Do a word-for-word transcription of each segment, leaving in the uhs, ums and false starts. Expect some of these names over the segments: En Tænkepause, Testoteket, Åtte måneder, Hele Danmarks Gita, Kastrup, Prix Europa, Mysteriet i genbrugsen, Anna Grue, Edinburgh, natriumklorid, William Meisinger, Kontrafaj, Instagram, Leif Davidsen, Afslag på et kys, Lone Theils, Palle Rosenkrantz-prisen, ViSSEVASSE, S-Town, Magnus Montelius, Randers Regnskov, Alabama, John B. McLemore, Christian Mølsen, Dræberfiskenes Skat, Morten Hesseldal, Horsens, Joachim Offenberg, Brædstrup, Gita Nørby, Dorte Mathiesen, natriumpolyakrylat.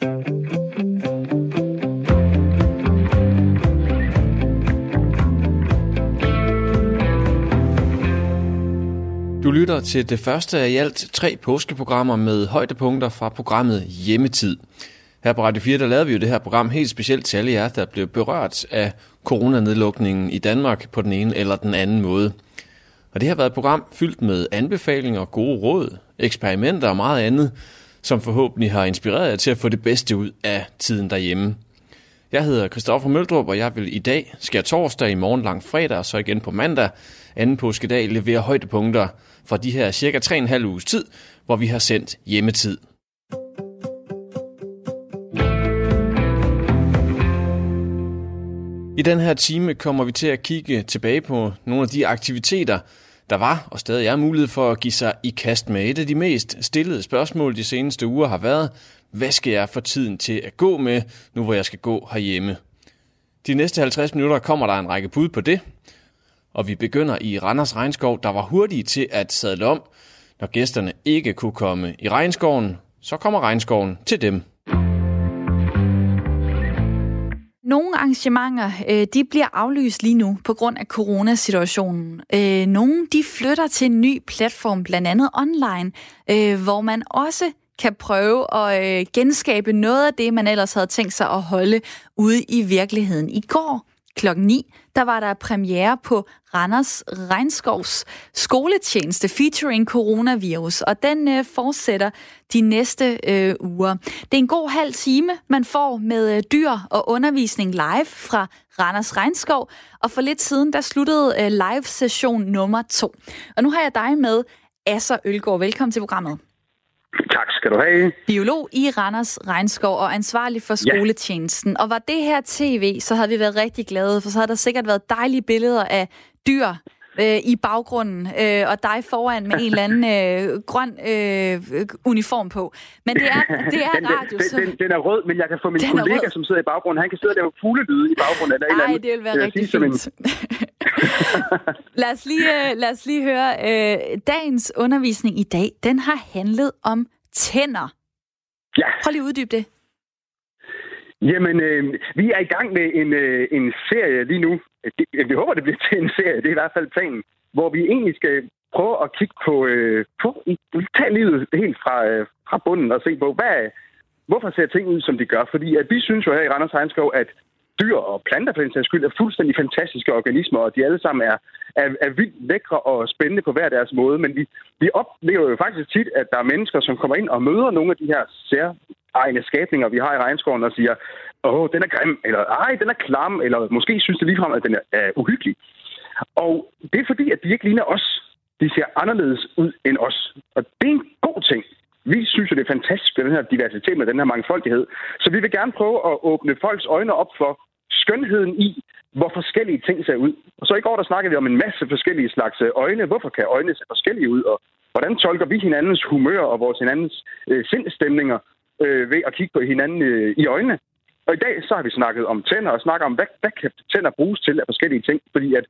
Du lytter til det første af i alt tre påskeprogrammer med højdepunkter fra programmet Hjemmetid. Her på Radio fire, der lavede vi jo det her program helt specielt til alle jer, der blev berørt af coronanedlukningen i Danmark på den ene eller den anden måde. Og det har været et program fyldt med anbefalinger, gode råd, eksperimenter og meget andet, som forhåbentlig har inspireret jer til at få det bedste ud af tiden derhjemme. Jeg hedder Christoffer Møldrup, og jeg vil i dag, skær torsdag, i morgen lang fredag og så igen på mandag, anden påskedag, levere højdepunkter fra de her cirka tre komma fem uges tid, hvor vi har sendt Hjemmetid. I den her time kommer vi til at kigge tilbage på nogle af de aktiviteter, der var og stadig er mulighed for at give sig i kast med. Et af de mest stillede spørgsmål de seneste uger har været, hvad skal jeg få tiden til at gå med, nu hvor jeg skal gå herhjemme? De næste halvtreds minutter kommer der en række bud på det, og vi begynder i Randers Regnskov, der var hurtige til at sadle om. Når gæsterne ikke kunne komme i regnskoven, så kommer regnskoven til dem. Nogle arrangementer, de bliver aflyst lige nu på grund af coronasituationen. Nogle, de flytter til en ny platform, blandt andet online, hvor man også kan prøve at genskabe noget af det, man ellers havde tænkt sig at holde ude i virkeligheden. I går klokken ni, der var der premiere på Randers Regnskovs skoletjeneste featuring coronavirus, og den øh, fortsætter de næste øh, uger. Det er en god halv time, man får med øh, dyr og undervisning live fra Randers Regnskov, og for lidt siden, der sluttede øh, live-session nummer to. Og nu har jeg dig med, Assa Ølgaard. Velkommen til programmet. Tak skal du have. Biolog i Randers Regnskov og ansvarlig for skoletjenesten. Ja. Og var det her tv, så havde vi været rigtig glade, for så havde der sikkert været dejlige billeder af dyr øh, i baggrunden, øh, og dig foran med en eller anden øh, grøn øh, uniform på. Men det er, det er den, radio. Den, så... den, den er rød, men jeg kan få min den kollega, som sidder i baggrunden, han kan sidde og lave fuglelyde i baggrunden. Eller nej, eller det vil være rigtig fint. lad, os lige, lad os lige høre. Dagens undervisning i dag, den har handlet om tænder. Ja. Prøv lige at uddybe det. Jamen, øh, vi er i gang med en, øh, en serie lige nu. Det, vi håber, det bliver til en serie. Det er i hvert fald planen, hvor vi egentlig skal prøve at kigge på, øh, på tage livet helt fra, øh, fra bunden og se på, hvad, hvorfor ser ting ud, som de gør. Fordi at vi synes jo her i Randers Regnskov, at dyr og planter for den sags skyld er fuldstændig fantastiske organismer, og de alle sammen er, er, er vildt lækre og spændende på hver deres måde. Men vi, vi oplever jo faktisk tit, at der er mennesker, som kommer ind og møder nogle af de her særegne skabninger, vi har i regnskoven, og siger, åh, den er grim, eller ej, den er klam, eller måske synes de ligefrem, at den er, er uhyggelig. Og det er fordi, at de ikke ligner os. De ser anderledes ud end os. Og det er en god ting. Vi synes jo, det er fantastisk med den her diversitet, med den her mangfoldighed. Så vi vil gerne prøve at åbne folks øjne op for skønheden i, hvor forskellige ting ser ud. Og så i går, der snakkede vi om en masse forskellige slags øjne. Hvorfor kan øjne se forskellige ud? Og hvordan tolker vi hinandens humør og vores hinandens øh, sindstemninger øh, ved at kigge på hinanden øh, i øjnene? Og i dag, så har vi snakket om tænder og snakker om, hvad, hvad kan tænder bruges til af forskellige ting? Fordi at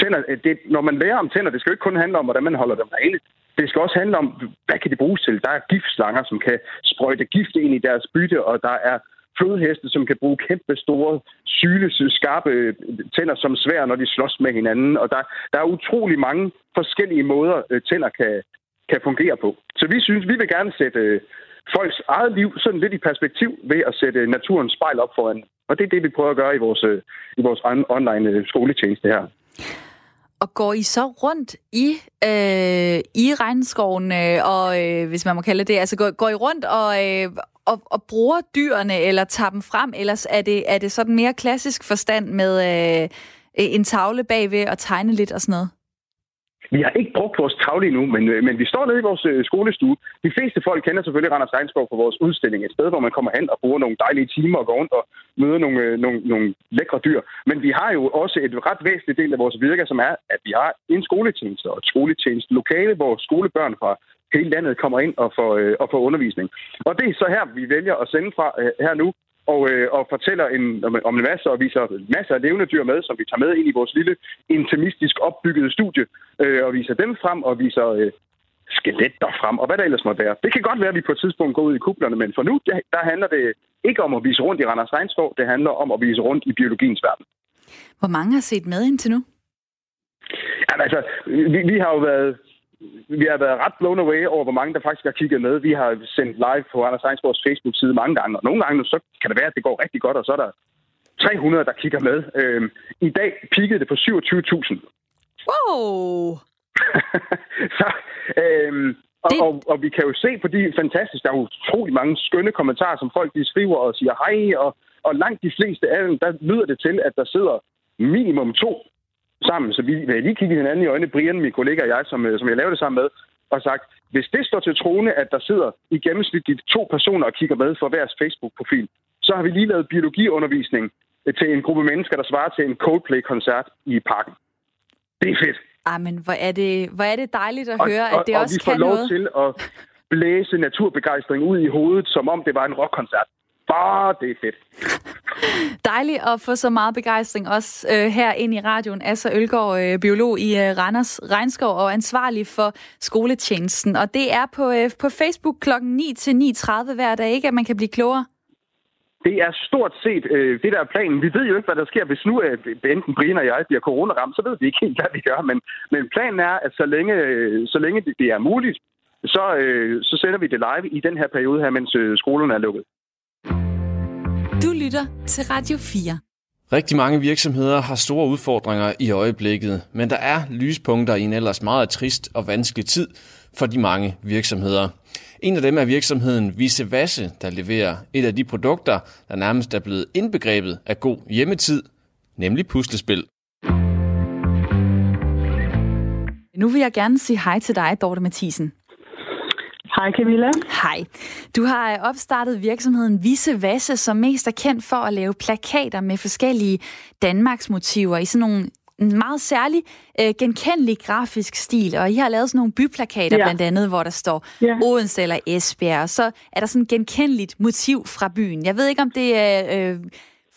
tænder, det, når man lærer om tænder, det skal jo ikke kun handle om, hvordan man holder dem rene. Det skal også handle om, hvad kan det bruges til? Der er giftslanger, som kan sprøjte gift ind i deres bytte, og der er flodheste, som kan bruge kæmpe store, sylesøde, skarpe tænder som svær, når de slås med hinanden. Og der, der er utrolig mange forskellige måder, tænder kan, kan fungere på. Så vi synes, vi vil gerne sætte folks eget liv sådan lidt i perspektiv ved at sætte naturens spejl op foran. Og det er det, vi prøver at gøre i vores, i vores online skoletjeneste her. Og går I så rundt i, øh, i regnskoven, øh, og øh, hvis man må kalde det, altså går, går I rundt og, øh, og, og bruger dyrene, eller tager dem frem, ellers er det, er det sådan mere klassisk forstand med øh, en tavle bagved og tegne lidt og sådan noget? Vi har ikke brugt vores tavle endnu, men, men vi står nede i vores øh, skolestue. De fleste folk kender selvfølgelig Randers Regnskov fra vores udstilling. Et sted, hvor man kommer hen og bruger nogle dejlige timer og går rundt og møder nogle, øh, nogle, nogle lækre dyr. Men vi har jo også et ret væsentligt del af vores virke, som er, at vi har en skoletjeneste og et skoletjeneste lokale, hvor skolebørn fra hele landet kommer ind og får, øh, og får undervisning. Og det er så her, vi vælger at sende fra øh, her nu og, øh, og fortæller en, om, om en masse og viser masser af levende dyr med, som vi tager med ind i vores lille intimistisk opbyggede studie, øh, og viser dem frem og viser øh, skeletter frem, og hvad der ellers må være. Det kan godt være, at vi på et tidspunkt går ud i kuplerne, men for nu, der handler det ikke om at vise rundt i Randers Regnskov, det handler om at vise rundt i biologiens verden. Hvor mange har set med indtil nu? Jamen, altså, vi, vi har jo været... Vi har været ret blown away over, hvor mange der faktisk har kigget med. Vi har sendt live på Randers Regnskov Facebook-side mange gange, og nogle gange så kan det være, at det går rigtig godt, og så er der tre hundrede, der kigger med. Øhm, I dag peakede det på syvogtyve tusind. Wow! så, øhm, og, det... og, og, og vi kan jo se på de fantastiske, der er utrolig mange skønne kommentarer, som folk de skriver og siger hej, og, og langt de fleste af dem, der lyder det til, at der sidder minimum to sammen, så vi vil lige kigge hinanden i øjnene, Brian, min kollega og jeg, som, som jeg laver det sammen med, og sagt, hvis det står til troende, at der sidder i gennemsnit de to personer og kigger med for deres Facebook-profil, så har vi lige lavet biologiundervisning til en gruppe mennesker, der svarer til en Coldplay-koncert i parken. Det er fedt. Jamen, hvor er det, hvor er det dejligt at og, høre, at det og, også og kan noget. Og vi får lov til at blæse naturbegejstring ud i hovedet, som om det var en rockkoncert. Bare det er fedt. Dejligt at få så meget begejstring også øh, her ind i radioen. Assa Ølgaard, øh, biolog i øh, Randers Regnskov og ansvarlig for skoletjenesten. Og det er på, øh, på Facebook klokken ni til ni tredive hver dag, ikke? At man kan blive klogere. Det er stort set øh, det, der er planen. Vi ved jo ikke, hvad der sker, hvis nu øh, enten Brian og jeg bliver coronaramt, så ved vi ikke helt, hvad vi gør. Men, men planen er, at så længe, øh, så længe det, det er muligt, så, øh, så sender vi det live i den her periode her, mens øh, skolerne er lukket. Du lytter til Radio fire. Rigtig mange virksomheder har store udfordringer i øjeblikket, men der er lyspunkter i en ellers meget trist og vanskelig tid for de mange virksomheder. En af dem er virksomheden ViSSEVASSE, der leverer et af de produkter, der nærmest er blevet indbegrebet af god hjemmetid, nemlig puslespil. Nu vil jeg gerne sige hej til dig, Dorte Mathiesen. Hej Camilla. Hej. Du har opstartet virksomheden ViSSEVASSE, som mest er kendt for at lave plakater med forskellige Danmarks motiver i sådan nogle meget særlig øh, genkendelig grafisk stil. Og I har lavet sådan nogle byplakater, ja. Blandt andet, hvor der står ja. Odense eller Esbjerg. Og så er der sådan et genkendeligt motiv fra byen. Jeg ved ikke, om det øh,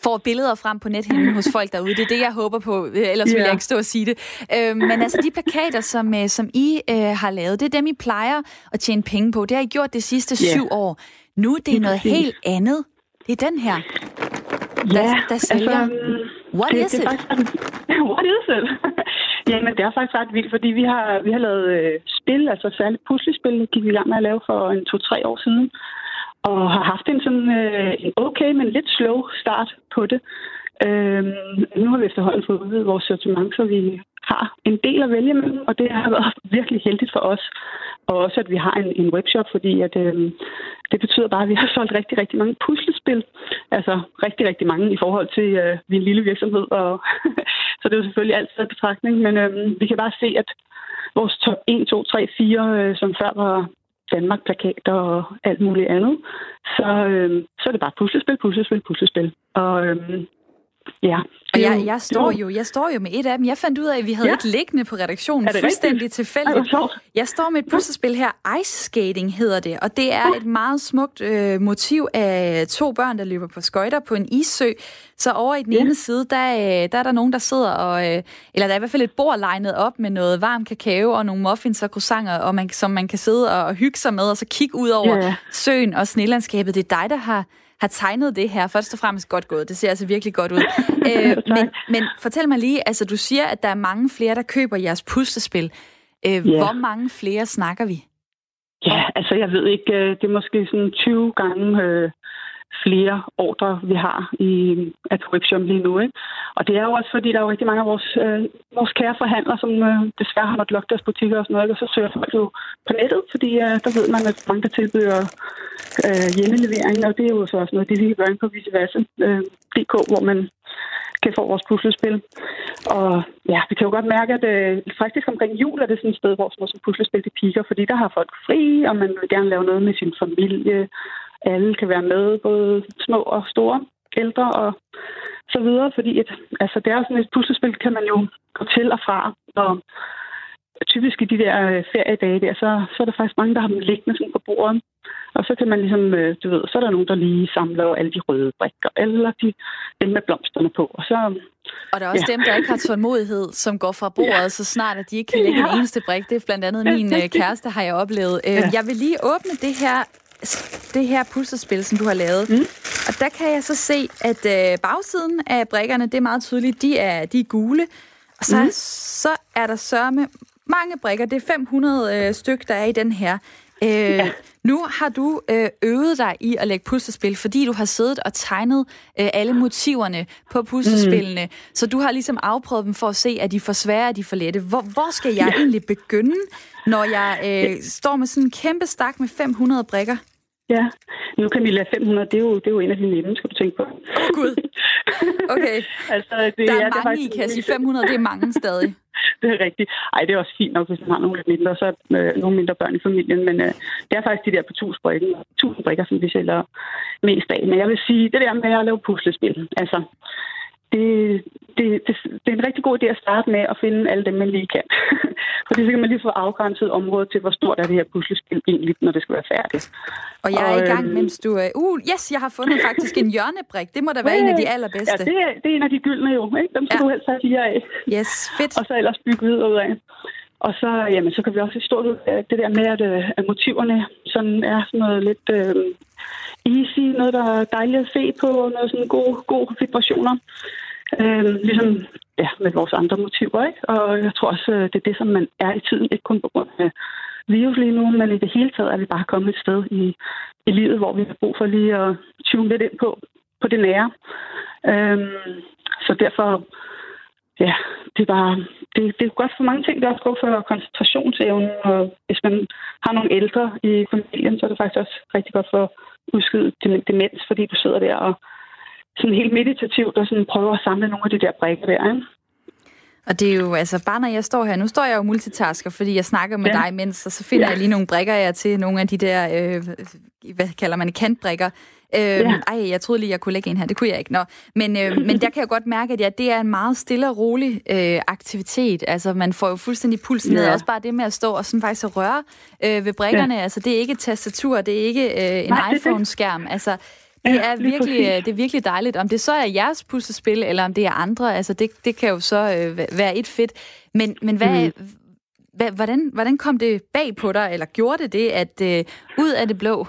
får billeder frem på nethinden hos folk derude. Det er det, jeg håber på. Ellers yeah. vil jeg ikke stå og sige det. Øh, men altså, de plakater, som, som I øh, har lavet, det er dem, I plejer at tjene penge på. Det har I gjort de sidste yeah. syv år. Nu det er det noget helt andet. Det er den her, der, yeah. der sælger. Altså, what det, is det it? Faktisk, what is it? Jamen, det er faktisk ret vildt, fordi vi har, vi har lavet øh, spil, altså særligt puslespil, gik vi i gang med at lave for en to-tre år siden. Og har haft en sådan øh, en okay, men lidt slow start på det. Øhm, nu har vi efterhånden fået udvidet vores sortiment, så vi har en del at vælge med, og det har været virkelig heldigt for os. Og også, at vi har en, en webshop, fordi at, øhm, det betyder bare, at vi har solgt rigtig, rigtig mange puslespil. Altså rigtig, rigtig mange i forhold til, øh, vi er en lille virksomhed, og så det er jo selvfølgelig altid en betragtning. Men øhm, vi kan bare se, at vores top en, to, tre, fire, øh, som før var Danmark-plakater og alt muligt andet, så, øhm, så er det bare puslespil, puslespil, puslespil. Og øhm, ja. Og jeg, jeg, står jo, jeg står jo med et af dem. Jeg fandt ud af, at vi havde ja. et liggende på redaktionen. Fuldstændig rigtigt? Tilfældigt. Ej, jeg står med et puslespil her. Ice skating hedder det, og det er et meget smukt øh, motiv af to børn, der løber på skøjter på en issø. Så over i den ene ja. side, der, der er der nogen, der sidder og... Øh, eller der er i hvert fald et bord legnet op med noget varm kakao og nogle muffins og croissanter, og man, som man kan sidde og hygge sig med, og så kigge ud over ja. søen og snelandskabet. Det er dig, der har... har tegnet det her. Først og fremmest godt gået. Det ser altså virkelig godt ud. øh, men, men fortæl mig lige, altså du siger, at der er mange flere, der køber jeres puslespil. Øh, yeah. Hvor mange flere snakker vi? Ja, altså jeg ved ikke, det er måske sådan tyve gange øh, flere ordre, vi har i at webshop lige nu, ikke? Og det er jo også, fordi der er jo rigtig mange af vores, øh, vores kære forhandlere, som øh, desværre har måttet lukke deres butikker og sådan noget, og så søger folk jo på nettet, fordi øh, der ved man, at mange der tilbyder øh, hjemmelevering, og det er jo så også noget, det vi kan gøre på ViSSEVASSE punktum d k, øh, hvor man kan få vores puslespil. Og ja, vi kan jo godt mærke, at øh, faktisk omkring jul er det sådan et sted, hvor sådan et puslespil det piker, fordi der har folk fri, og man vil gerne lave noget med sin familie. Alle kan være med, både små og store, ældre og så videre, fordi et, altså det er sådan et puslespil, kan man jo gå til og fra, og typisk i de der feriedage der, så, så er der faktisk mange, der har dem liggende sådan på bordet. Og så kan man ligesom, du ved, så er der nogen, der lige samler alle de røde brikker, eller de, dem med blomsterne på. Og, så, og der er også ja. dem, der ikke har tålmodighed, som går fra bordet, ja. så snart at de ikke kan lægge ja. en eneste brik. Det er blandt andet min kæreste, har jeg oplevet. Ja. Jeg vil lige åbne det her, det her puslespil, som du har lavet. Mm. Og der kan jeg så se, at bagsiden af brikkerne, det er meget tydeligt, de er, de er gule. Og så, mm. så er der sørme mange brikker. Det er fem hundrede øh, styk, der er i den her. Øh, ja. Nu har du øh, øvet dig i at lægge puslespil, fordi du har siddet og tegnet øh, alle motiverne på puslespillene. Mm. Så du har ligesom afprøvet dem for at se, at de er for svære, at de er for lette. Hvor, hvor skal jeg ja. egentlig begynde, når jeg øh, ja. står med sådan en kæmpe stak med fem hundrede brikker? Ja, nu kan vi lade fem hundrede, det er jo, det er jo en af de nemme, skal du tænke på. Åh, Gud. Okay. Altså, det, der er ja, mange det er faktisk... i kassen. fem hundrede, det er mange stadig. Det er rigtigt. Ej, det er også fint nok, hvis man har nogle mindre, og så øh, nogle mindre børn i familien, men øh, det er faktisk de der på tusind brikker, som vi sælger mest af. Men jeg vil sige, det der med at lave puslespil, altså, det, det, det, det er en rigtig god idé at starte med at finde alle dem, man lige kan. Fordi så kan man lige få afgrænset området til, hvor stort er det her puslespil egentlig, når det skal være færdigt. Og jeg er og, i gang, mens du er... Uh, yes, jeg har fundet faktisk en hjørnebrik. Det må da være øh, en af de allerbedste. Ja, det er, det er en af de gyldne jo, ikke? Dem skal ja. du helst have fire af. Yes, fedt. Og så ellers bygge videre ud af. Og så, jamen, så kan vi også i stort ud af det der med, at, at motiverne sådan er sådan noget lidt øh, easy, noget, der er dejligt at se på, noget sådan gode, gode vibrationer. Øh, ligesom ja, med vores andre motiver, ikke? Og jeg tror også, det er det, som man er i tiden, ikke kun på grund af virus lige nu, men i det hele taget er vi bare kommet et sted i, i livet, hvor vi har brug for lige at tune lidt ind på, på det nære. Øh, så derfor... Ja, det er bare det, det er godt for mange ting. Det er også godt for koncentrationsevnen, og hvis man har nogle ældre i familien, så er det faktisk også rigtig godt for at udskyde demens, fordi du sidder der og sådan helt meditativt og sådan prøver at samle nogle af de der brikker der, ikke? Og det er jo, altså bare når jeg står her, nu står jeg jo multitasker, fordi jeg snakker med ja. dig imens, og så finder ja. jeg lige nogle brikker jeg til, nogle af de der, øh, hvad kalder man, kantbrikker. Øh, ja. Ej, jeg troede lige, jeg kunne lægge en her, det kunne jeg ikke. Nå. Men, øh, men der kan jeg godt mærke, at ja, det er en meget stille og rolig øh, aktivitet. Altså man får jo fuldstændig pulsen ned, ja. også bare det med at stå og sådan faktisk at røre øh, ved brikkerne. Ja. Altså det er ikke et tastatur, det er ikke øh, en Nej, iPhone-skærm, altså... Det er, virkelig, det er virkelig dejligt. Om det så er jeres puslespil, eller om det er andre, altså det, det kan jo så øh, være et fedt. Men, men hvad, mm. hvad, hvordan, hvordan kom det bag på dig, eller gjorde det det, at øh, ud af det blå? Ej,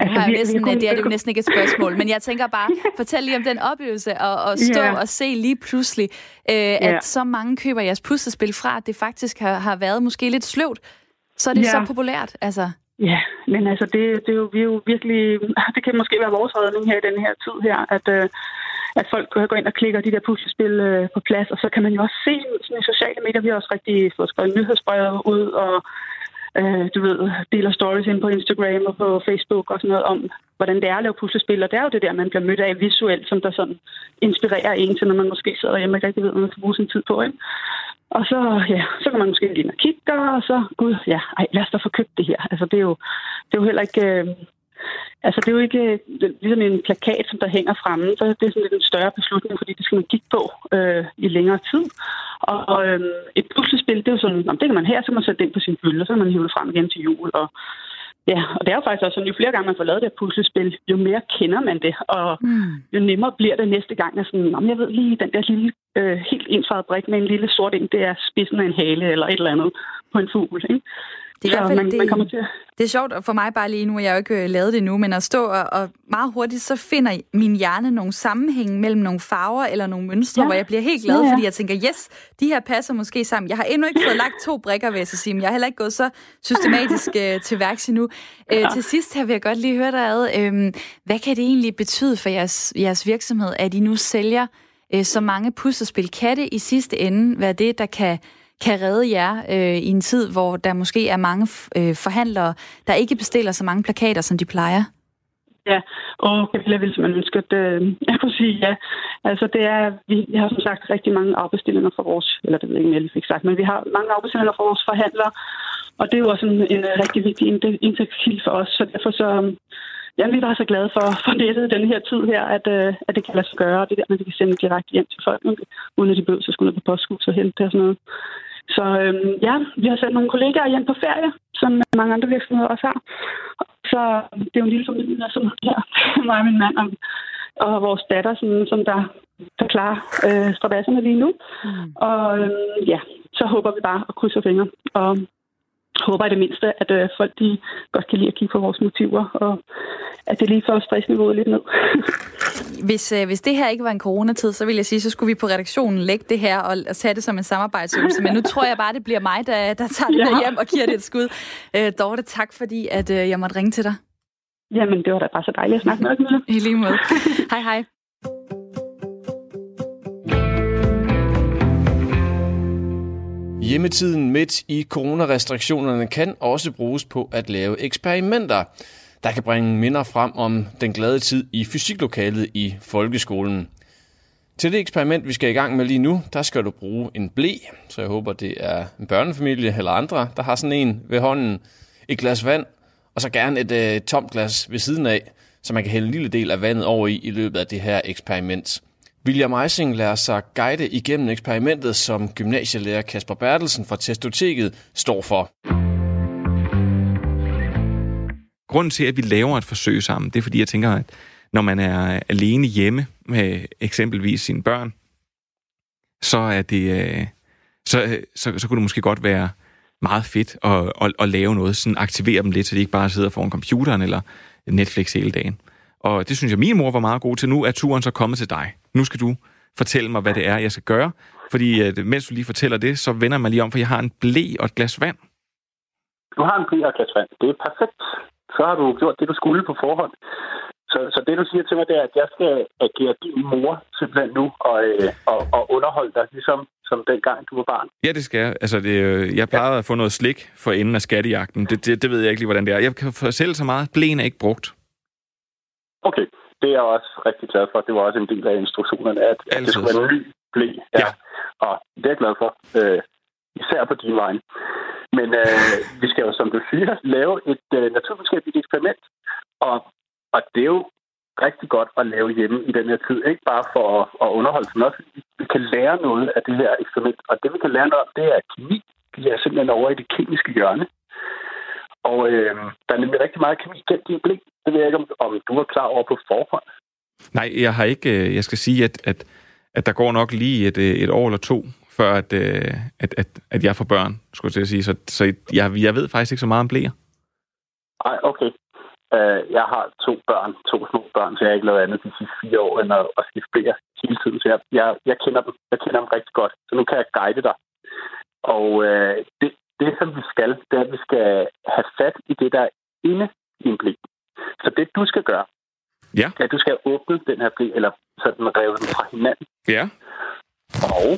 altså, har vi, næsten, vi det er det jo næsten ikke et spørgsmål, men jeg tænker bare, fortæl lige om den oplevelse, og, og stå yeah. og se lige pludselig, øh, at yeah. så mange køber jeres puslespil fra, at det faktisk har, har været måske lidt sløvt. Så er det yeah. så populært, altså... Ja, men altså, det, det er jo, vi er jo virkelig... Det kan måske være vores redning her i den her tid her, at, at folk går ind og klikker de der puslespil på plads, og så kan man jo også se sådan i sociale medier. Vi har også rigtig fået skrevet nyhedsbrevet ud, og øh, du ved, deler stories ind på Instagram og på Facebook og sådan noget om, hvordan det er at lave puslespil. Og det er jo det der, man bliver mødt af visuelt, som der sådan inspirerer en til, når man måske sidder derhjemme og ikke rigtig ved, hvad man kan bruge sin tid på, ikke? Og så, ja, så kan man måske lige og kigge, og så, gud, ja, ej, lad os da få købt det her. Altså, det er jo, det er jo heller ikke, øh, altså, det er jo ikke øh, ligesom en plakat, som der hænger fremme. Så det er sådan lidt en større beslutning, fordi det skal man kigge på øh, i længere tid. Og øh, et puslespil, det er jo sådan, jamen, det kan man her, så kan man sætte ind på sin hylde, og så kan man hive det frem igen til jul. Og, ja, og det er jo faktisk også sådan, jo flere gange man får lavet det puslespil, jo mere kender man det, og mm. jo nemmere bliver det næste gang, at sådan, jamen, jeg ved lige, den der lille, øh, helt ensfarvet brik med en lille sort ind, det er spidsen af en hale eller et eller andet på en fugl, ikke? Det er, i hvert fald, man, det, man kommer til at... det er sjovt for mig bare lige nu, og jeg har jo ikke lavet det nu, men at stå og, og meget hurtigt, så finder min hjerne nogle sammenhæng mellem nogle farver eller nogle mønstre, ja. hvor jeg bliver helt glad, ja, ja. fordi jeg tænker, yes, de her passer måske sammen. Jeg har endnu ikke fået lagt to brikker, vil jeg så sige, men jeg har heller ikke gået så systematisk øh, til værks endnu. Ja. Øh, til sidst her vil jeg godt lige høre dig ad, øh, hvad kan det egentlig betyde for jeres, jeres virksomhed, at I nu sælger øh, så mange puslespil? Kan det i sidste ende være det, der kan... kan redde jer øh, i en tid, hvor der måske er mange f- øh, forhandlere, der ikke bestiller så mange plakater, som de plejer? Ja, og jeg ville simpelthen ønske, at øh, jeg kunne sige ja. Altså, det er, vi har som sagt rigtig mange afbestillinger fra vores, eller det ved jeg ikke, jeg fik sagt, men vi har mange afbestillinger fra vores forhandlere, og det er jo også en, en rigtig vigtig indtægtskilde for os, så derfor så... Jamen, vi er bare så glade for, for nettet i den her tid her, at, øh, at det kan lade sig gøre. Det er der, man kan sende direkte hjem til folk, uden at de behøver sig skulle ned på posthuset og hente og sådan noget. Så øhm, ja, vi har sendt nogle kollegaer hjem på ferie, som mange andre virksomheder også har. Så det er jo en lille familie, som her, mig og min mand og, og vores datter, sådan, som der, der klarer øh, strabasserne lige nu. Mm. Og øhm, ja, så håber vi bare at krydse fingre. Og håber i det mindste, at øh, folk de godt kan lide at kigge på vores motiver, og at det lige får stressniveauet lidt ned. Hvis, øh, hvis det her ikke var en coronatid, så vil jeg sige, så skulle vi på redaktionen lægge det her og, og tage det som en samarbejdsøvelse. Men nu tror jeg bare, det bliver mig, der, der tager det ja. der hjem og giver det et skud. Øh, Dorte, tak fordi at, øh, jeg måtte ringe til dig. Jamen, det var da bare så dejligt at snakke med dig. I lige måde. Hej, hej. Hjemmetiden midt i coronarestriktionerne kan også bruges på at lave eksperimenter, der kan bringe minder frem om den glade tid i fysiklokalet i folkeskolen. Til det eksperiment, vi skal i gang med lige nu, der skal du bruge en ble, så jeg håber, det er en børnefamilie eller andre, der har sådan en ved hånden, et glas vand og så gerne et øh, tomt glas ved siden af, så man kan hælde en lille del af vandet over i i løbet af det her eksperiment. William Meisinger lader sig guide igennem eksperimentet, som gymnasielærer Kasper Bertelsen fra Testoteket står for. Grunden til, at vi laver et forsøg sammen, det er fordi, jeg tænker, at når man er alene hjemme med eksempelvis sine børn, så, er det, så, så, så kunne det måske godt være meget fedt at, at, at lave noget, sådan aktivere dem lidt, så de ikke bare sidder foran computeren eller Netflix hele dagen. Og det synes jeg, min mor var meget god til. Nu er turen så kommet til dig. Nu skal du fortælle mig, hvad det er, jeg skal gøre. Fordi at, mens du lige fortæller det, så vender man lige om, for jeg har en ble og et glas vand. Du har en ble og et glas vand. Det er perfekt. Så har du gjort det, du skulle på forhånd. Så, så det, du siger til mig, det er, at jeg skal agere din mor simpelthen nu og, øh, og, og underholde dig, ligesom som dengang du var barn. Ja, det skal jeg. Altså, det, jeg plejede ja. at få noget slik for enden af skattejagten. Det, det, det ved jeg ikke lige, hvordan det er. Jeg kan fortælle så meget. Bleen er ikke brugt. Okay, det er jeg også rigtig glad for. Det var også en del af instruktionerne, at, at det skulle være en ny ble. Ja. Ja. Og det er jeg glad for, øh, især på din vegne. Men øh, vi skal jo, som du siger, lave et øh, naturvidenskabeligt eksperiment. Og, og det er jo rigtig godt at lave hjemme i den her tid. Ikke bare for at, at underholde, men også vi kan lære noget af det her eksperiment. Og det, vi kan lære noget om, det er kemi. Vi er simpelthen over i det kemiske hjørne. Og øh, der er nemlig rigtig meget kemi gennem din ble. Det ved jeg ikke, om du er klar over på forhånd. Nej, jeg har ikke. Jeg skal sige, at, at, at der går nok lige et, et år eller to, før at, at, at, at jeg får børn, skulle jeg til at sige. Så, så jeg, jeg ved faktisk ikke så meget om bleer. Nej, okay. Jeg har to børn, to små børn, så jeg har ikke lavet andet de sidste fire år, end at skifte bleer hele tiden. Så jeg, jeg, jeg, kender dem. jeg kender dem rigtig godt, så nu kan jeg guide dig. Og øh, det, det, som vi skal, det er, at vi skal have fat i det, der er inde i en ble. Så det, du skal gøre, ja. er, at du skal åbne den her ble, eller sådan rive den fra hinanden. Ja. Og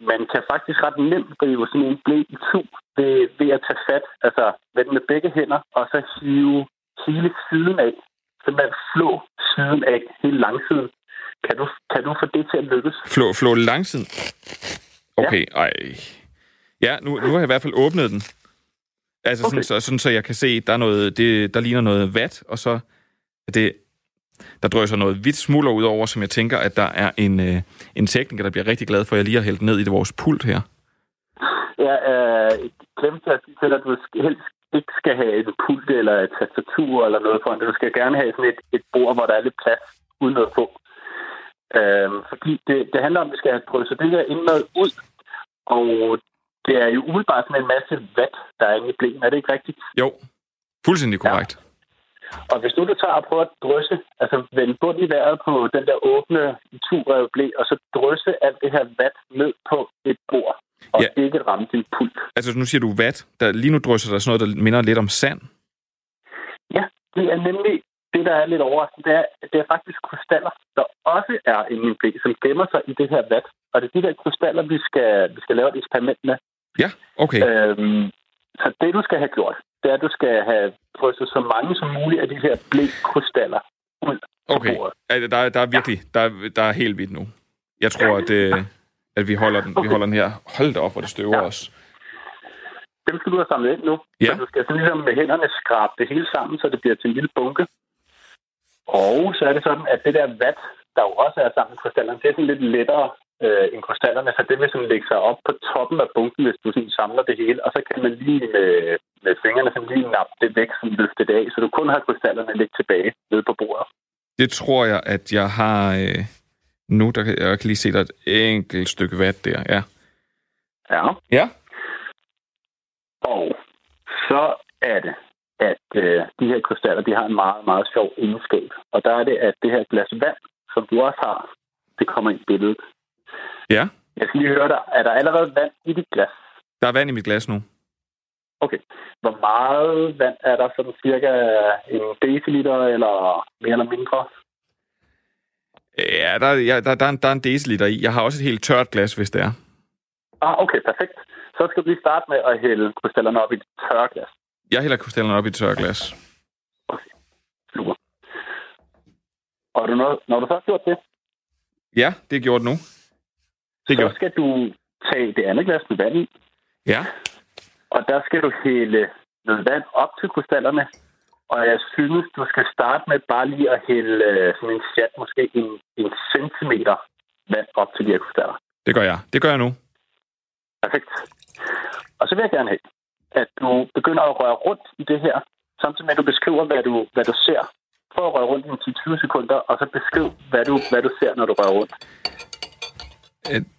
man kan faktisk ret nemt rive sådan en ble i to ved, ved at tage fat, altså vende med begge hænder, og så hive hele siden af, så man flå siden af, hele langsiden. Kan du, kan du få det til at lykkes? Flå, flå langsiden? Okay, ja. ej. Ja, nu, nu har jeg i hvert fald åbnet den. Altså okay. sådan, så, sådan, så jeg kan se, der er noget, det, der ligner noget vat, og så det, der drysser noget hvidt smulder ud over, som jeg tænker, at der er en, øh, en tekniker, der bliver rigtig glad for, at jeg lige har hældt ned i det, vores pult her. Ja, øh, glemte jeg til, at du helst ikke skal have et pult eller et tastatur eller noget foran. Du skal gerne have sådan et, et bord, hvor der er lidt plads uden noget på. Øh, fordi det, det handler om, at vi skal have drysset det her indmad ud, og det er jo umiddelbart sådan en masse vat, der er inde i bleen. Er det ikke rigtigt? Jo, fuldstændig korrekt. Ja. Og hvis nu du tager og prøver at drysse, altså vende bunden i vejret på den der åbne turrede ble, og så drysse alt det her vat ned på et bord, og ja. ikke ramme din pult. Altså nu siger du vat. Der, lige nu drysser der sådan noget, der minder lidt om sand. Ja, det er nemlig det, der er lidt overraskende. Det er, det er faktisk krystaller, der også er inde i en ble, som gemmer sig i det her vat. Og det er de der krystaller, vi skal, vi skal lave et eksperiment med. Ja, okay. Øhm, så det, du skal have gjort, det er, at du skal have drysset så mange som muligt af de her blækkrystaller ud på okay. bordet. Okay, der, der er virkelig, ja. der, der er helt vildt nu. Jeg tror, at, øh, at vi, holder den, okay. vi holder den her. Hold da op, hvor det støver ja. os. Dem skal du have samlet ind nu. Ja. Så du skal sådan ligesom med hænderne skrabe det hele sammen, så det bliver til en lille bunke. Og så er det sådan, at det der vat, der jo også er sammen med krystallerne, det er sådan lidt lettere øh, end krystallerne, så det vil sådan lægge sig op på toppen af bunken, hvis du sådan samler det hele, og så kan man lige med, med fingrene sådan lige nappe det væk, sådan løfte det af, så du kun har krystallerne lidt tilbage nede på bordet. Det tror jeg, at jeg har øh, nu, der kan jeg kan lige se, der et enkelt stykke vat der, ja. Ja. Ja. Og så er det, at øh, de her krystaller, de har en meget, meget sjov egenskab. Og der er det, at det her glas vand, som du også har, det kommer ind i billedet. Ja. Jeg skal lige høre dig. Er der allerede vand i dit glas? Der er vand i mit glas nu. Okay. Hvor meget vand er der? Sådan cirka en deciliter eller mere eller mindre? Ja, der, ja, der, der, er, en, der er en deciliter i. Jeg har også et helt tørt glas, hvis det er. Ah, okay. Perfekt. Så skal du lige starte med at hælde krystallerne op i et tørre glas. Jeg hælder krystallerne op i et tørre glas. Okay. Super. Og du når, når du så har gjort det? Ja, det er gjort nu. Det så gjort. Skal du tage det andet glas med vand i. Ja. Og der skal du hælde noget vand op til krystallerne. Og jeg synes, du skal starte med bare lige at hælde sådan en chat, måske en, en centimeter vand op til de her krystaller. Det gør jeg. Det gør jeg nu. Perfekt. Og så vil jeg gerne have, at du begynder at røre rundt i det her, samtidig med, at du beskriver, hvad du, hvad du ser. Prøv at røre rundt i ti til tyve sekunder, og så beskriv, hvad du, hvad du ser, når du rører rundt.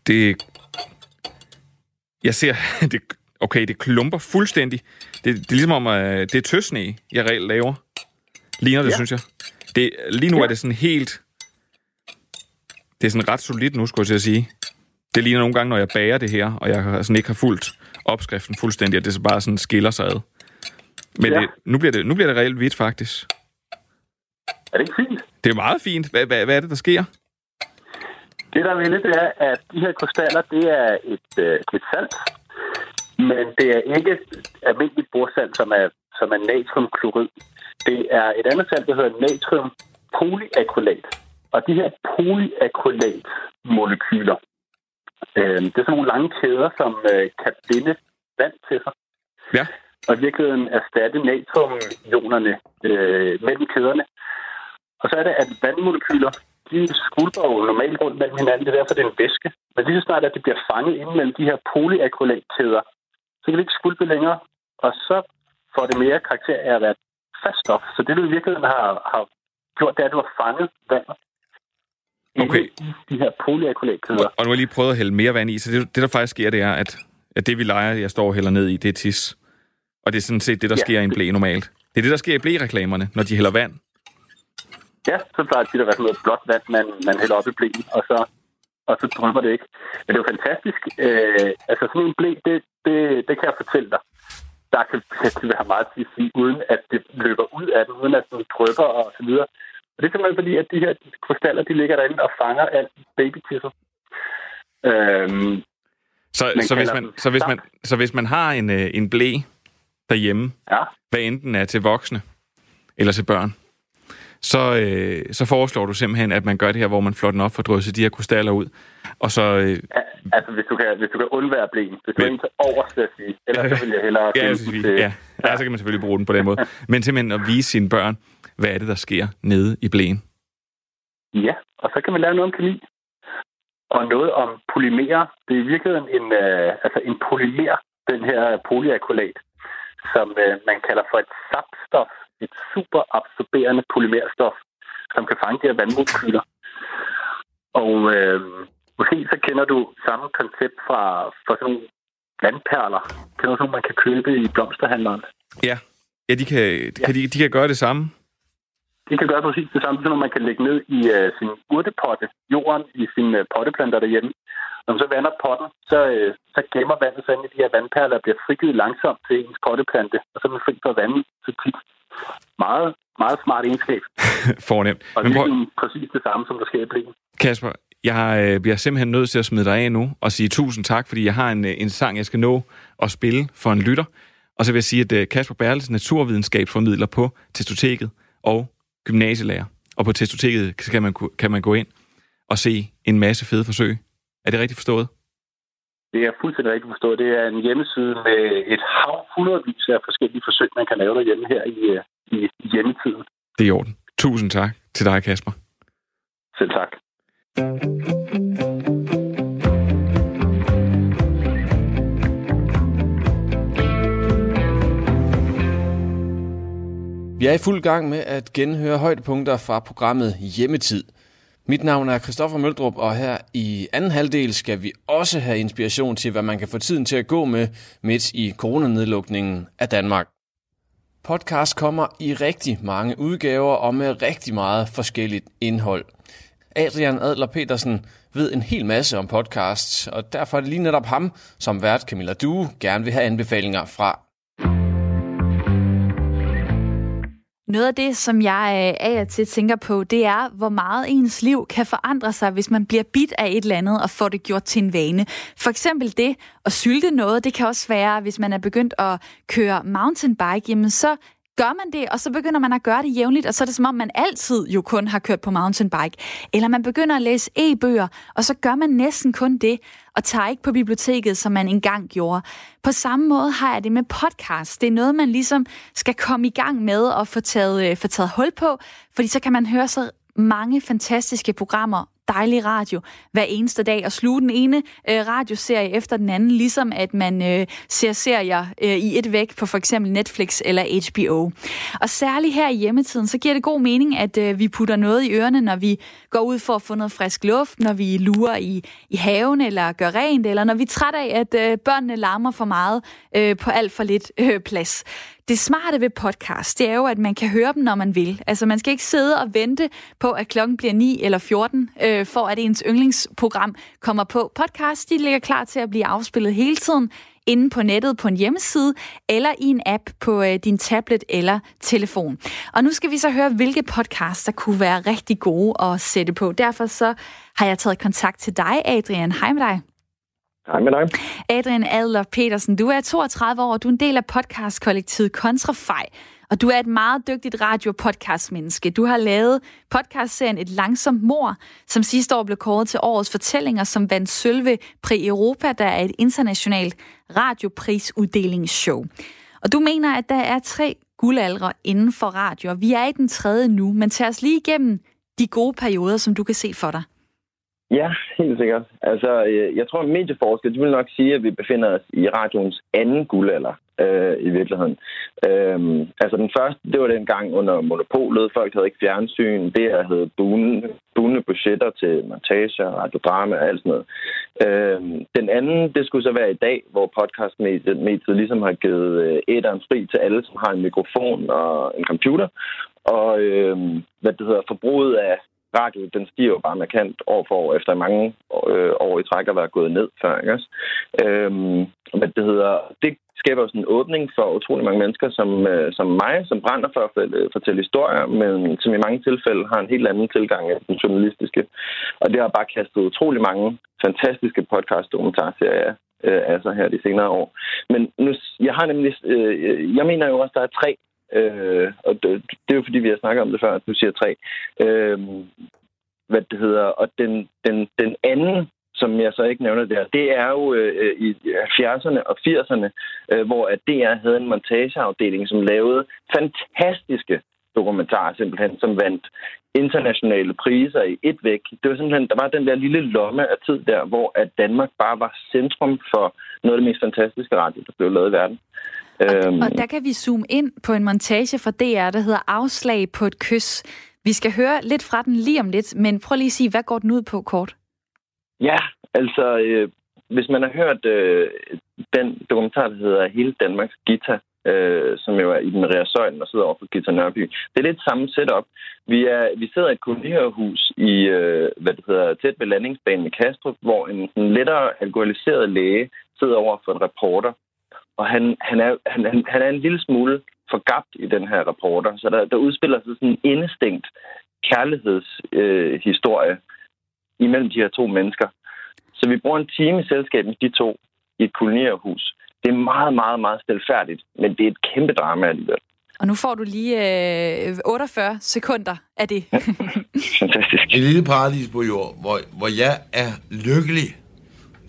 Det... Jeg ser... Det... Okay, det klumper fuldstændig. Det, det er ligesom om, at det er tøsne, jeg reelt laver. Ligner det, ja. Synes jeg. Det, lige nu ja. Er det sådan helt... Det er sådan ret solidt nu, skulle jeg sige. Det ligner nogle gange, når jeg bager det her, og jeg sådan ikke har fulgt opskriften fuldstændig, at det så bare sådan skiller sig ad. Men ja. det, nu, bliver det, nu bliver det reelt hvidt, faktisk. Er det ikke fint? Det er meget fint. Hvad, hvad, hvad er det, der sker? Det, der er vildt, det er, at de her krystaller, det er et, øh, et salt. Men det er ikke et almindeligt bordsalt, som er, som er natriumklorid. Det er et andet salt, der hedder natriumpolyakrylat. Og de her polyakrylatmolekyler, øh, det er sådan nogle lange kæder, som øh, kan binde vand til sig. Ja. Og i virkeligheden erstatte natriumionerne øh, mellem kæderne. Og så er det, at vandmolekyler, de skulper jo normalt rundt mellem hinanden. Det er derfor, det er en væske. Men lige så snart, at det bliver fanget inden mellem de her polyakrylatkæder, så kan det ikke skulpe længere. Og så får det mere karakter af at være fast stof. Så det, du i virkeligheden har, har gjort, det er, at du har fanget vandet. Okay. I de her polyakrylatkæder. Og nu har jeg lige prøvet at hælde mere vand i. Så det, det der faktisk sker, det er, at, at det, vi leger, jeg står og hælder ned i, det er tis. Og det er sådan set det, der ja, sker i en blæ normalt. Det er det, der sker i blæreklamerne, når de hælder vand. Ja, så plejer det at være sådan noget blåt vand, man, man hælder op i blæen, og så, og så drypper det ikke. Men det er jo fantastisk. Øh, altså sådan en blæ, det, det, det kan jeg fortælle dig. Der kan, kan være meget til at sige, uden at det løber ud af den, uden at den drypper og så videre. Og det er simpelthen fordi, at de her krystaller, de ligger derinde og fanger alt babytisser. Øhm, så, så, hvis man, så, hvis man, så hvis man har en, en blæ derhjemme, ja. Hvad enten er til voksne eller til børn, Så, øh, så foreslår du simpelthen, at man gør det her, hvor man flår den op for at drysse de her krystaller ud. Og så... Øh, ja, altså, hvis du kan, hvis du kan undvære blæen. Hvis du er til over, skal jeg sige. Ellers så vil jeg hellere... Ja, jeg synes, ja. Ja, så kan man selvfølgelig bruge den på den måde. Men simpelthen at vise sine børn, hvad er det, der sker nede i blæen. Ja, og så kan man lave noget om kemi. Og noget om polymerer. Det er i virkeligheden en, øh, altså en polymer, den her polyakrylat, som øh, man kalder for et sapstof. Et super absorberende polymerstof, som kan fange de her vandmolekyler. Og øh, måske så kender du samme koncept fra, fra sådan nogle vandperler. Kender du sådan nogle, man kan købe i blomsterhandleren? Ja, ja, de, kan, de, ja. Kan, de, de kan gøre det samme. De kan gøre præcis det samme, når man kan lægge ned i uh, sin urtepotte, jorden i sine uh, potteplanter derhjemme. Når man så vander potten, så, uh, så gemmer vandet sig ind i de her vandperler, bliver frigivet langsomt til ens potteplante, og så er man fri for vandet så tit. Meget, meget smart egenskab. Fornemt. Og det er præcis det samme, som der sker i blæen. Kasper, jeg bliver simpelthen nødt til at smide dig af nu og sige tusind tak, fordi jeg har en, en sang, jeg skal nå at spille for en lytter. Og så vil jeg sige, at Kasper Bertelsen naturvidenskabsformidler på Testoteket og gymnasielærer. Og på Testoteket kan man, kan man gå ind og se en masse fede forsøg. Er det rigtigt forstået? Det er fuldstændig rigtigt forstået. Det er en hjemmeside med et hav hundredvis af forskellige forsøg, man kan lave derhjemme her i, i hjemmetiden. Det er i orden. Tusind tak til dig, Kasper. Selv tak. Vi er i fuld gang med at genhøre højdepunkter fra programmet Hjemmetid. Mit navn er Christoffer Møldrup, og her i anden halvdel skal vi også have inspiration til, hvad man kan få tiden til at gå med midt i coronanedlukningen af Danmark. Podcast kommer i rigtig mange udgaver og med rigtig meget forskelligt indhold. Adrian Adler Petersen ved en hel masse om podcasts, og derfor er det lige netop ham, som vært Camilla Due gerne vil have anbefalinger fra. Noget af det, som jeg af og til tænker på, det er, hvor meget ens liv kan forandre sig, hvis man bliver bidt af et eller andet og får det gjort til en vane. For eksempel det at sylte noget, det kan også være, hvis man er begyndt at køre mountainbike, jamen så gør man det, og så begynder man at gøre det jævnligt, og så er det som om, man altid jo kun har kørt på mountainbike. Eller man begynder at læse e-bøger, og så gør man næsten kun det, og tager ikke på biblioteket, som man engang gjorde. På samme måde har jeg det med podcast. Det er noget, man ligesom skal komme i gang med og få taget, øh, få taget hul på, fordi så kan man høre så mange fantastiske programmer, dejlig radio, hver eneste dag, og sluge den ene øh, radioserie efter den anden, ligesom at man øh, ser serier øh, i et væk på for eksempel Netflix eller H B O. Og særligt her i hjemmetiden, så giver det god mening, at øh, vi putter noget i ørerne, når vi går ud for at få noget frisk luft, når vi lurer i, i haven, eller gør rent, eller når vi er træt af, at øh, børnene larmer for meget øh, på alt for lidt øh, plads. Det smarte ved podcast, det er jo, at man kan høre dem, når man vil. Altså, man skal ikke sidde og vente på, at klokken bliver ni eller fjorten, øh, for at ens yndlingsprogram kommer på. Podcast, de ligger klar til at blive afspillet hele tiden, inde på nettet på en hjemmeside, eller i en app på øh, din tablet eller telefon. Og nu skal vi så høre, hvilke podcasts, der kunne være rigtig gode at sætte på. Derfor så har jeg taget kontakt til dig, Adrian. Hej med dig. Hej med dig. Adrian Adler Petersen, du er toogtredive år, og du er en del af podcastkollektivet Kontrafaj, og du er et meget dygtigt radiopodcastmenneske. Du har lavet podcastserien Et Langsomt Mor, som sidste år blev kåret til årets fortællinger, som vandt sølv ved Prix Europa, der er et internationalt radioprisuddelingsshow. Og du mener, at der er tre guldaldre inden for radio, og vi er i den tredje nu, men tag os lige igennem de gode perioder, som du kan se for dig. Ja, helt sikkert. Altså, jeg tror, at medieforskere, de vil nok sige, at vi befinder os i radioens anden guldalder øh, i virkeligheden. Øhm, altså, den første, det var dengang under monopolet. Folk havde ikke fjernsyn. Det her havde bunende budgetter til montager, radiodrama og alt sådan noget. Øhm, den anden, det skulle så være i dag, hvor podcastmediet ligesom har givet æderen fri til alle, som har en mikrofon og en computer. Og øhm, hvad det hedder, forbruget af radio, den stiger jo bare markant år for år, efter mange øh, år i træk at være gået ned før, ikke også? Øhm, men det hedder, det skaber jo sådan en åbning for utrolig mange mennesker, som, øh, som mig, som brænder for at fortælle historier, men som i mange tilfælde har en helt anden tilgang end den journalistiske. Og det har bare kastet utrolig mange fantastiske podcast-dokumentarserier øh, af sig her de senere år. Men nu, jeg har nemlig, øh, jeg mener jo også, at der er tre. Øh, og det, det er jo fordi, vi har snakket om det før, at du siger tre. Øh, hvad det hedder. Og den, den, den anden, som jeg så ikke nævner der, det er jo øh, i halvfjerdserne og firserne, øh, hvor at D R havde en montageafdeling, som lavede fantastiske dokumentarer simpelthen, som vandt internationale priser i et væk. Det var simpelthen, der var den der lille lomme af tid der, hvor at Danmark bare var centrum for noget af det mest fantastiske radio, der blev lavet i verden. Og, øhm. og der kan vi zoome ind på en montage fra D R, der hedder Afslag på et kys. Vi skal høre lidt fra den lige om lidt, men prøv lige at sige, hvad går den ud på kort? Ja, altså, øh, hvis man har hørt øh, den dokumentar, der hedder Hele Danmarks Gita, Øh, som jo er i den røde søjlen og sidder over på Gita Nørby. Det er lidt samme setup. Vi, er, vi sidder i et kolonierhus i, øh, hvad det hedder, tæt ved landingsbanen i Kastrup, hvor en, en lettere alkoholiseret læge sidder over for en reporter. Og han, han, er, han, han er en lille smule forgabt i den her reporter. Så der, der udspiller sig sådan en indestængt kærlighedshistorie øh, imellem de her to mennesker. Så vi bruger en time i selskab med de to i et kolonierhus. Det er meget, meget, meget stilfærdigt, men det er et kæmpe drama alligevel. Og nu får du lige øh, otteogfyrre sekunder af det. Fantastisk. Et lille paradis på jord, hvor, hvor jeg er lykkelig.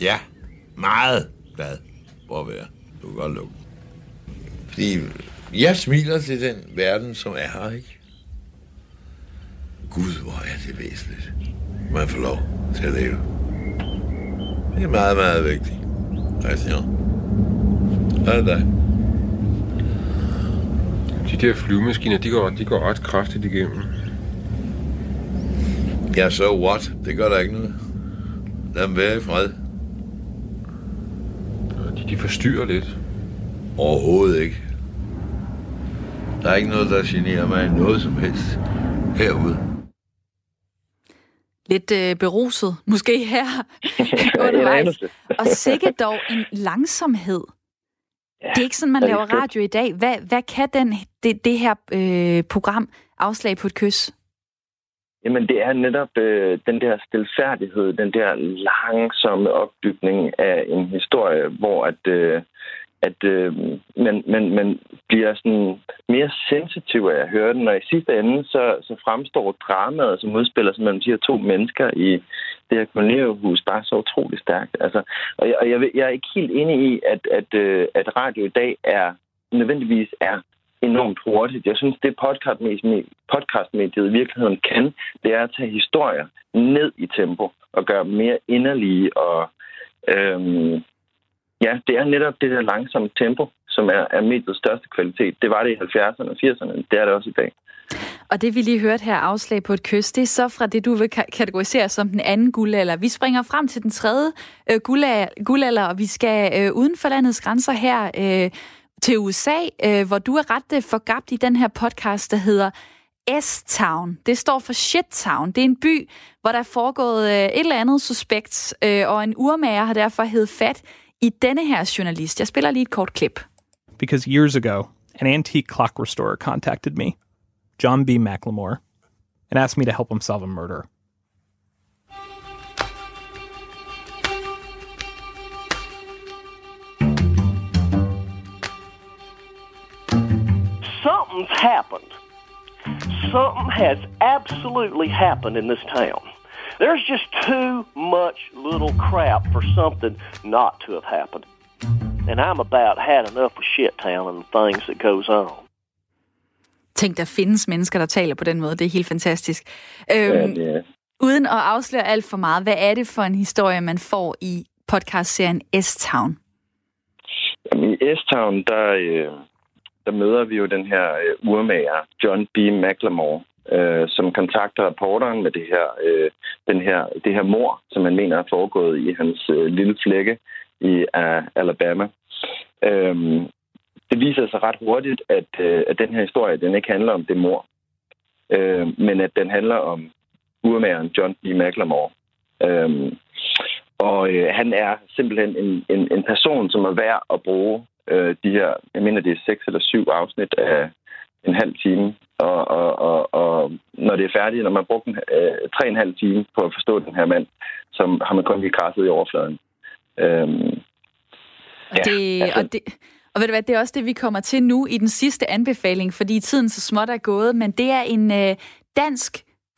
Ja, meget glad for at være. Du kan godt lukke. Fordi jeg smiler til den verden, som er her, ikke? Gud, hvor er det væsentligt. Man får lov til at leve. Det er meget, meget vigtigt. Christian. Hej dig. de der flyvemaskiner, de går, de går ret kraftigt igennem. Ja, så so what? Det gør der ikke noget. Lad dem være i fred. De, de forstyrrer lidt. Overhovedet ikke. Der er ikke noget, der generer mig noget som helst herude. Lidt øh, beruset, måske her undervejs. Og sikkert dog en langsomhed. Ja, det er ikke sådan, man laver radio i dag. Hvad, hvad kan den, det, det her øh, program Afslag på et kys? Jamen, det er netop øh, den der stilfærdighed, den der langsomme opbygning af en historie, hvor at, øh, at øh, man, man, man bliver sådan mere sensitiv af at høre den. Og i sidste ende, så, så fremstår dramaet, som udspiller sig mellem de her to mennesker i det her kolonierhus, bare så utroligt stærkt. Altså, og jeg, og jeg, jeg er ikke helt enig i, at, at, øh, at radio i dag er nødvendigvis er enormt hurtigt. Jeg synes, det podcastmediet i virkeligheden kan, det er at tage historier ned i tempo og gøre dem mere inderlige. Og, øhm, ja, det er netop det der langsomme tempo, som er, er mediets største kvalitet. Det var det i halvfjerdserne og firserne. Det er det også i dag. Og det, vi lige hørte her, Afslag på et kys, det er så fra det, du vil kategorisere som den anden guldalder. Vi springer frem til den tredje øh, guldalder, og vi skal øh, uden for landets grænser her øh, til U S A, øh, hvor du er ret forgabt i den her podcast, der hedder S-Town. Det står for Shit Town. Det er en by, hvor der er foregået øh, et eller andet suspekt, øh, og en urmager har derfor hævet fat i denne her journalist. Jeg spiller lige et kort klip. Because years ago, an antique clock restorer contacted me, John B. McLemore, and asked me to help him solve a murder. Something's happened. Something has absolutely happened in this town. There's just too much little crap for something not to have happened. And I'm about had enough of shit town and the things that goes on. Tænk, der findes mennesker, der taler på den måde. Det er helt fantastisk. Øhm, ja, det er. Uden at afsløre alt for meget, hvad er det for en historie, man får i podcastserien S-Town? Jamen, i S-Town, der øh der møder vi jo den her øh, urmager, John B. McLemore, øh, som kontakter reporteren med det her, øh, den her, det her mord, som han mener er foregået i hans øh, lille flække i uh, Alabama. Øhm, det viser sig ret hurtigt, at, øh, at den her historie, den ikke handler om det mord, øh, men at den handler om urmageren John B. McLemore. Øhm, og øh, han er simpelthen en, en, en person, som er værd at bruge de her, jeg mener, det er seks eller syv afsnit af en halv time. Og, og, og, og når det er færdigt, når man har brugt en, øh, tre og en halv time på at forstå den her mand, så har man kun lige krasset i overfladen. Øhm, og, ja, det, altså. og, det, og ved du hvad, det er også det, vi kommer til nu i den sidste anbefaling, fordi tiden så småt er gået, men det er en øh, dansk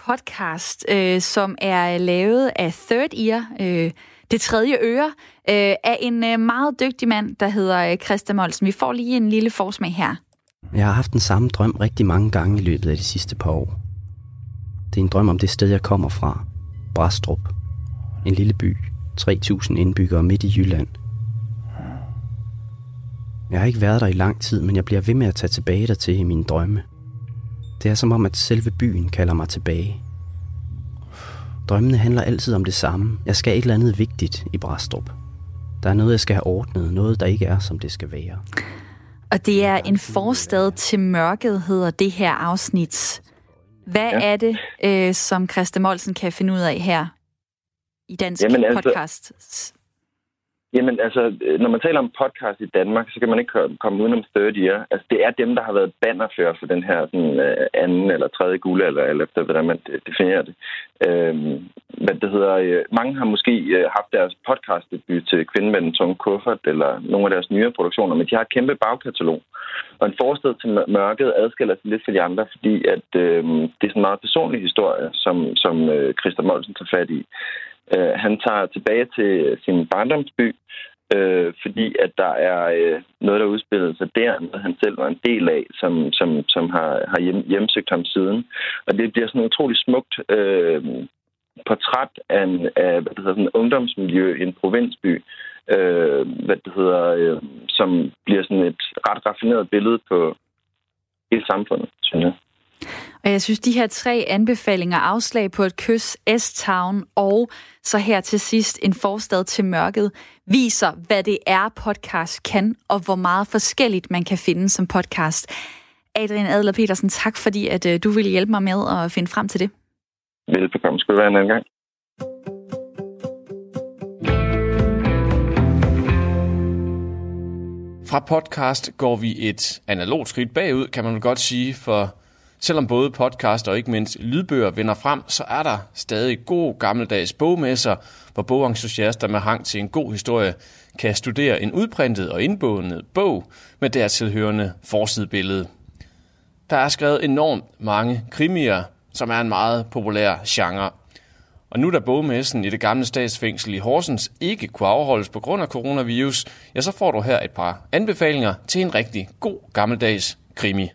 podcast, øh, som er lavet af Third Ear, øh, Det tredje øre øh, er en øh, meget dygtig mand, der hedder øh, Christian Mølsen. Vi får lige en lille forsmag her. Jeg har haft den samme drøm rigtig mange gange i løbet af de sidste par år. Det er en drøm om det sted, jeg kommer fra. Brædstrup. En lille by. tre tusind indbyggere midt i Jylland. Jeg har ikke været der i lang tid, men jeg bliver ved med at tage tilbage dertil i mine drømme. Det er som om, at selve byen kalder mig tilbage. Drømmene handler altid om det samme. Jeg skal et eller andet vigtigt i Brædstrup. Der er noget, jeg skal have ordnet. Noget, der ikke er, som det skal være. Og det er En forstad til mørket, hedder det her afsnit. Hvad ja. er det, øh, som Christian Mølsen kan finde ud af her i dansk jamen, altså, podcast? Jamen altså, når man taler om podcast i Danmark, så kan man ikke komme udenom Third Ear. Altså, det er dem, der har været bannerfører for den her sådan, anden eller tredje guldalder, eller efter hvordan man definerer det. Øhm, hvad det hedder, øh, mange har måske øh, haft deres podcastdebut til Kvinden med den tunge kuffert eller nogle af deres nye produktioner, men de har et kæmpe bagkatalog. Og En forstad til mørket adskiller sig lidt fra de andre, fordi at, øh, det er sådan en meget personlig historie, som, som øh, Christoffer Møldrup tager fat i. Øh, han tager tilbage til sin barndomsby, øh, fordi at der er øh, noget, der udspillede sig der, noget han selv var en del af, som, som, som har, har hjem, hjemsøgt ham siden. Og det bliver sådan utrolig smukt øh, portræt af, en, af hvad det hedder, sådan et ungdomsmiljø i en provinsby, øh, hvad det hedder, øh, som bliver sådan et ret raffineret billede på, hele samfundet, synes jeg. Og jeg synes, de her tre anbefalinger, afslag på et kys, S-Town og så her til sidst en forstad til mørket, viser, hvad det er, podcast kan, og hvor meget forskelligt man kan finde som podcast. Adrian Adler Petersen, tak fordi at du ville hjælpe mig med at finde frem til det. Velbekomme. Skal det være en anden gang. Fra podcast går vi et analogt skridt bagud, kan man godt sige, for selvom både podcast og ikke mindst lydbøger vender frem, så er der stadig gode gammeldags bogmesser, hvor bogentusiaster med hang til en god historie kan studere en udprintet og indbundet bog med dertilhørende forsidebillede. Der er skrevet enormt mange krimier, som er en meget populær genre. Og nu da bogmessen i det gamle statsfængsel i Horsens ikke kunne afholdes på grund af coronavirus, ja, så får du her et par anbefalinger til en rigtig god gammeldags krimi.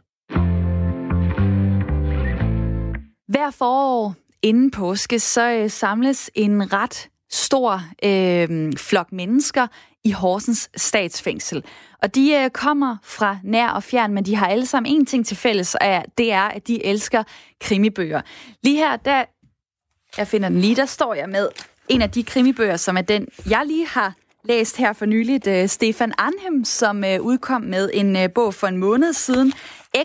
Hver forår inden påske, så samles en ret stor øh, flok mennesker i Horsens statsfængsel. Og de øh, kommer fra nær og fjern, men de har alle sammen en ting til fælles, og det er, at de elsker krimibøger. Lige her, der, jeg finder den lige, der står jeg med en af de krimibøger, som er den, jeg lige har læst her for nyligt. Øh, Stefan Anhem, som øh, udkom med en øh, bog for en måned siden,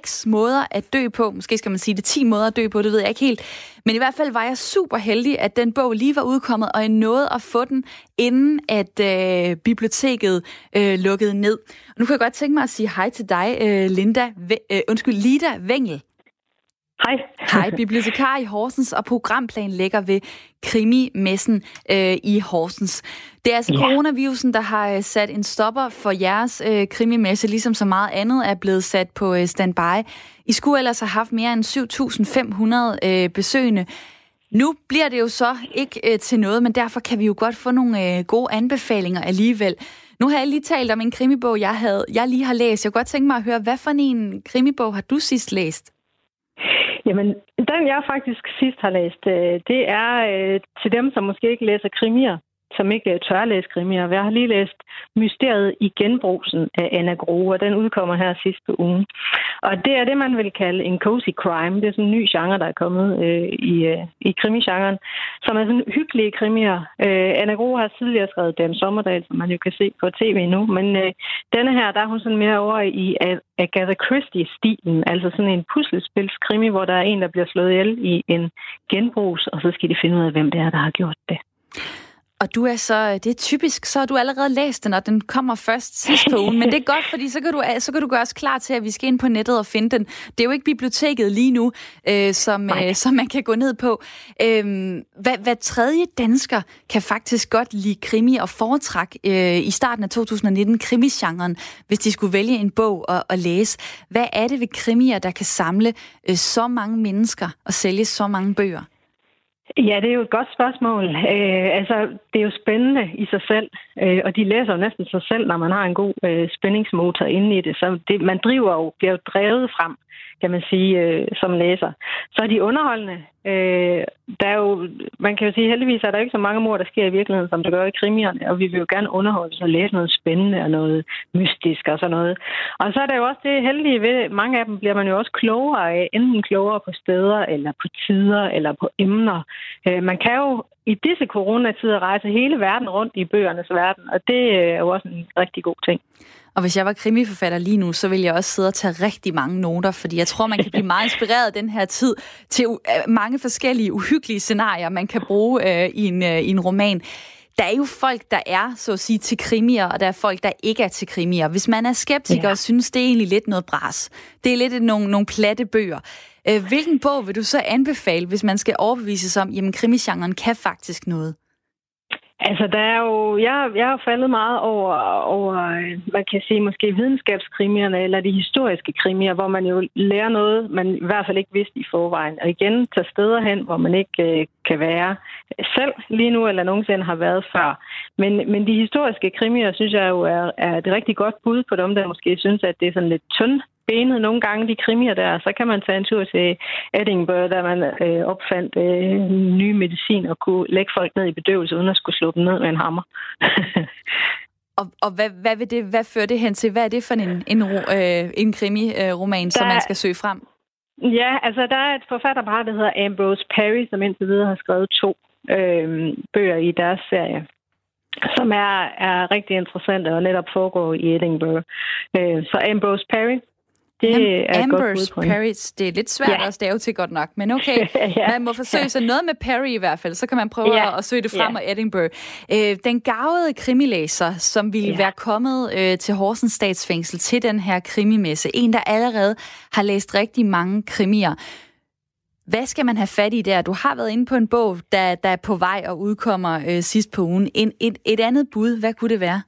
X måder at dø på. Måske skal man sige det, ti måder at dø på, det ved jeg ikke helt. Men i hvert fald var jeg super heldig, at den bog lige var udkommet, og jeg nåede at få den, inden at øh, biblioteket øh, lukkede ned. Og nu kan jeg godt tænke mig at sige hej til dig, øh, Linda, øh, undskyld, Lida Wengel. Hej. Hej, bibliotekar i Horsens og programplanlægger ved Krimimessen øh, i Horsens. Det er altså ja. coronavirusen, der har sat en stopper for jeres øh, krimimesse, ligesom så meget andet er blevet sat på øh, standby. I skulle ellers have haft mere end syv tusind fem hundrede øh, besøgende. Nu bliver det jo så ikke øh, til noget, men derfor kan vi jo godt få nogle øh, gode anbefalinger alligevel. Nu har jeg lige talt om en krimibog, jeg, havde, jeg lige har læst. Jeg kunne godt tænke mig at høre, hvad for en krimibog har du sidst læst? Jamen, den jeg faktisk sidst har læst, det er øh, til dem, som måske ikke læser krimier, som ikke tør læse krimier. Jeg har lige læst Mysteriet i genbrugsen af Anna Grue, og den udkommer her sidste uge. Og det er det, man vil kalde en cozy crime. Det er sådan en ny genre, der er kommet øh, i, øh, i krimigenren, som er sådan hyggelige krimier. Øh, Anna Grue har tidligere skrevet Dan Sommerdal, som man jo kan se på tv nu, men øh, denne her, der er hun sådan mere over i Agatha Christie-stilen, altså sådan en puslespilskrimi, hvor der er en, der bliver slået ihjel i en genbrugs, og så skal de finde ud af, hvem det er, der har gjort det. Og du er så, det er typisk, så har du allerede læst den, og den kommer først sidst på ugen. Men det er godt, fordi så kan, du, så kan du gøre os klar til, at vi skal ind på nettet og finde den. Det er jo ikke biblioteket lige nu, øh, som, øh, som man kan gå ned på. Øh, hvad, hvad tredje dansker kan faktisk godt lide krimi og foretræk øh, i starten af to tusind nitten krimisgenren, hvis de skulle vælge en bog og, og læse. Hvad er det ved krimier, der kan samle øh, så mange mennesker og sælge så mange bøger? Ja, det er jo et godt spørgsmål. Øh, altså, det er jo spændende i sig selv, øh, og de læser jo næsten sig selv, når man har en god øh, spændingsmotor inde i det. Så det, man driver jo, bliver jo drevet frem, kan man sige, øh, som læser. Så er de underholdende. Øh, der er jo, man kan jo sige, heldigvis er der ikke så mange mord, der sker i virkeligheden, som der gør i krimierne, og vi vil jo gerne underholde og læse noget spændende og noget mystisk og sådan noget. Og så er der jo også det heldige ved, mange af dem bliver man jo også klogere af, enten klogere på steder, eller på tider, eller på emner. Øh, man kan jo i disse coronatider rejse hele verden rundt i bøgernes verden, og det er jo også en rigtig god ting. Og hvis jeg var krimiforfatter lige nu, så ville jeg også sidde og tage rigtig mange noter, fordi jeg tror, man kan blive meget inspireret den her tid til mange forskellige uhyggelige scenarier, man kan bruge øh, i, en, øh, i en roman. Der er jo folk, der er, så at sige, til krimier, og der er folk, der ikke er til krimier. Hvis man er skeptiker ja. og synes, det er egentlig lidt noget bras, det er lidt nogle, nogle platte bøger. Øh, hvilken bog vil du så anbefale, hvis man skal overbevises om, jamen krimisgenren kan faktisk noget? Altså, der er jo... Jeg, jeg har faldet meget over, over, man kan sige, måske videnskabskrimierne eller de historiske krimier, hvor man jo lærer noget, man i hvert fald ikke vidste i forvejen. Og igen, tager steder hen, hvor man ikke øh, kan være selv lige nu, eller nogensinde har været før. Men, men de historiske krimier, synes jeg jo, er, er et rigtig godt bud på dem, der måske synes, at det er sådan lidt tynd. Benet nogle gange, de krimier der, så kan man tage en tur til Edinburgh, der man øh, opfandt øh, nye medicin og kunne lægge folk ned i bedøvelse, uden at skulle slå dem ned med en hammer. Og, og hvad, hvad, vil det, hvad fører det hen til? Hvad er det for en, en, øh, en krimi-roman, øh, som man skal søge frem? Ja, altså der er et forfatterpar, der hedder Ambrose Perry, som indtil videre har skrevet to øh, bøger i deres serie, som er, er rigtig interessante og netop foregår i Edinburgh. Øh, så Ambrose Perry, det Jamen, er Ambrose godt Perry, det er lidt svært ja. at stave til godt nok, men okay, ja. man må forsøge sig noget med Perry i hvert fald, så kan man prøve ja. at søge det frem ja. og Edinburgh. Øh, den garvede krimilæser, som ville ja. være kommet øh, til Horsens Statsfængsel til den her krimimesse, en der allerede har læst rigtig mange krimier. Hvad skal man have fat i der? Du har været inde på en bog, der, der er på vej og udkommer øh, sidst på ugen. En, et, et andet bud, hvad kunne det være?